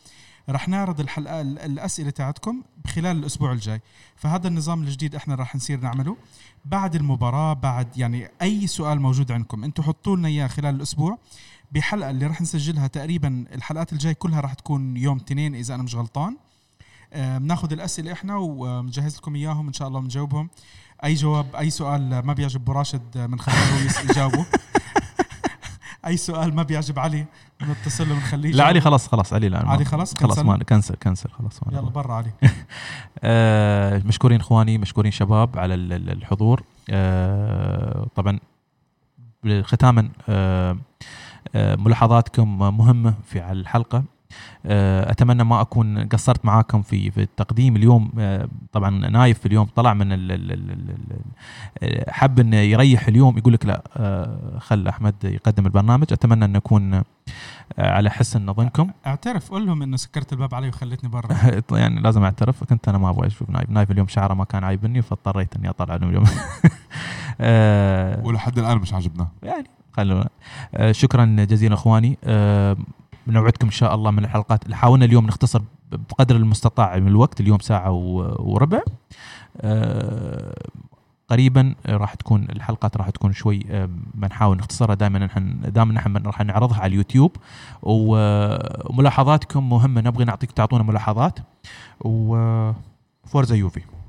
رح نعرض الحلقة الأسئلة تاعتكم بخلال الأسبوع الجاي. فهذا النظام الجديد احنا راح نصير نعمله بعد المباراة. بعد يعني أي سؤال موجود عندكم انتوا حطوا لنا إياه خلال الأسبوع بحلقة اللي راح نسجلها. تقريبا الحلقات الجاي كلها راح تكون يوم اثنين إذا أنا مش غلطان. بناخد الأسئلة احنا ونجهز لكم إياهم إن شاء الله ونجاوبهم. أي جواب أي سؤال ما بيعجب براشد من خليه يجاوبه. أي سؤال ما بيعجب علي نتصل له ونخليه. لا علي خلاص علي الآن. علي خلاص ما كنسل خلاص. يلا برا علي. مشكورين إخواني مشكورين شباب على الحضور. طبعا ختاما ملاحظاتكم مهمة في الحلقة. أتمنى ما أكون قصرت معاكم في التقديم اليوم. طبعا نايف اليوم طلع من حب أن يريح اليوم يقول لك لا خل أحمد يقدم البرنامج. أتمنى أن أكون على حسن ظنكم. أعترف قول لهم أنه سكرت الباب علي وخلتني برا. يعني لازم أعترف كنت أنا ما أبغى أشوف نايف اليوم شعره ما كان عايبني فاضطريت أني أطلع له اليوم. ولحد الآن مش عجبنا يعني خلونا. شكرا جزيلا أخواني. بنوعدكم إن شاء الله من الحلقات اللي حاولنا اليوم نختصر بقدر المستطاع من الوقت. اليوم ساعة وربع قريبا راح تكون الحلقات، راح تكون شوي بنحاول نختصرها، دائما نحن راح نعرضها على اليوتيوب، وملاحظاتكم مهمة، نبغي نعطيك تعطونا ملاحظات. وفورزا يوفي.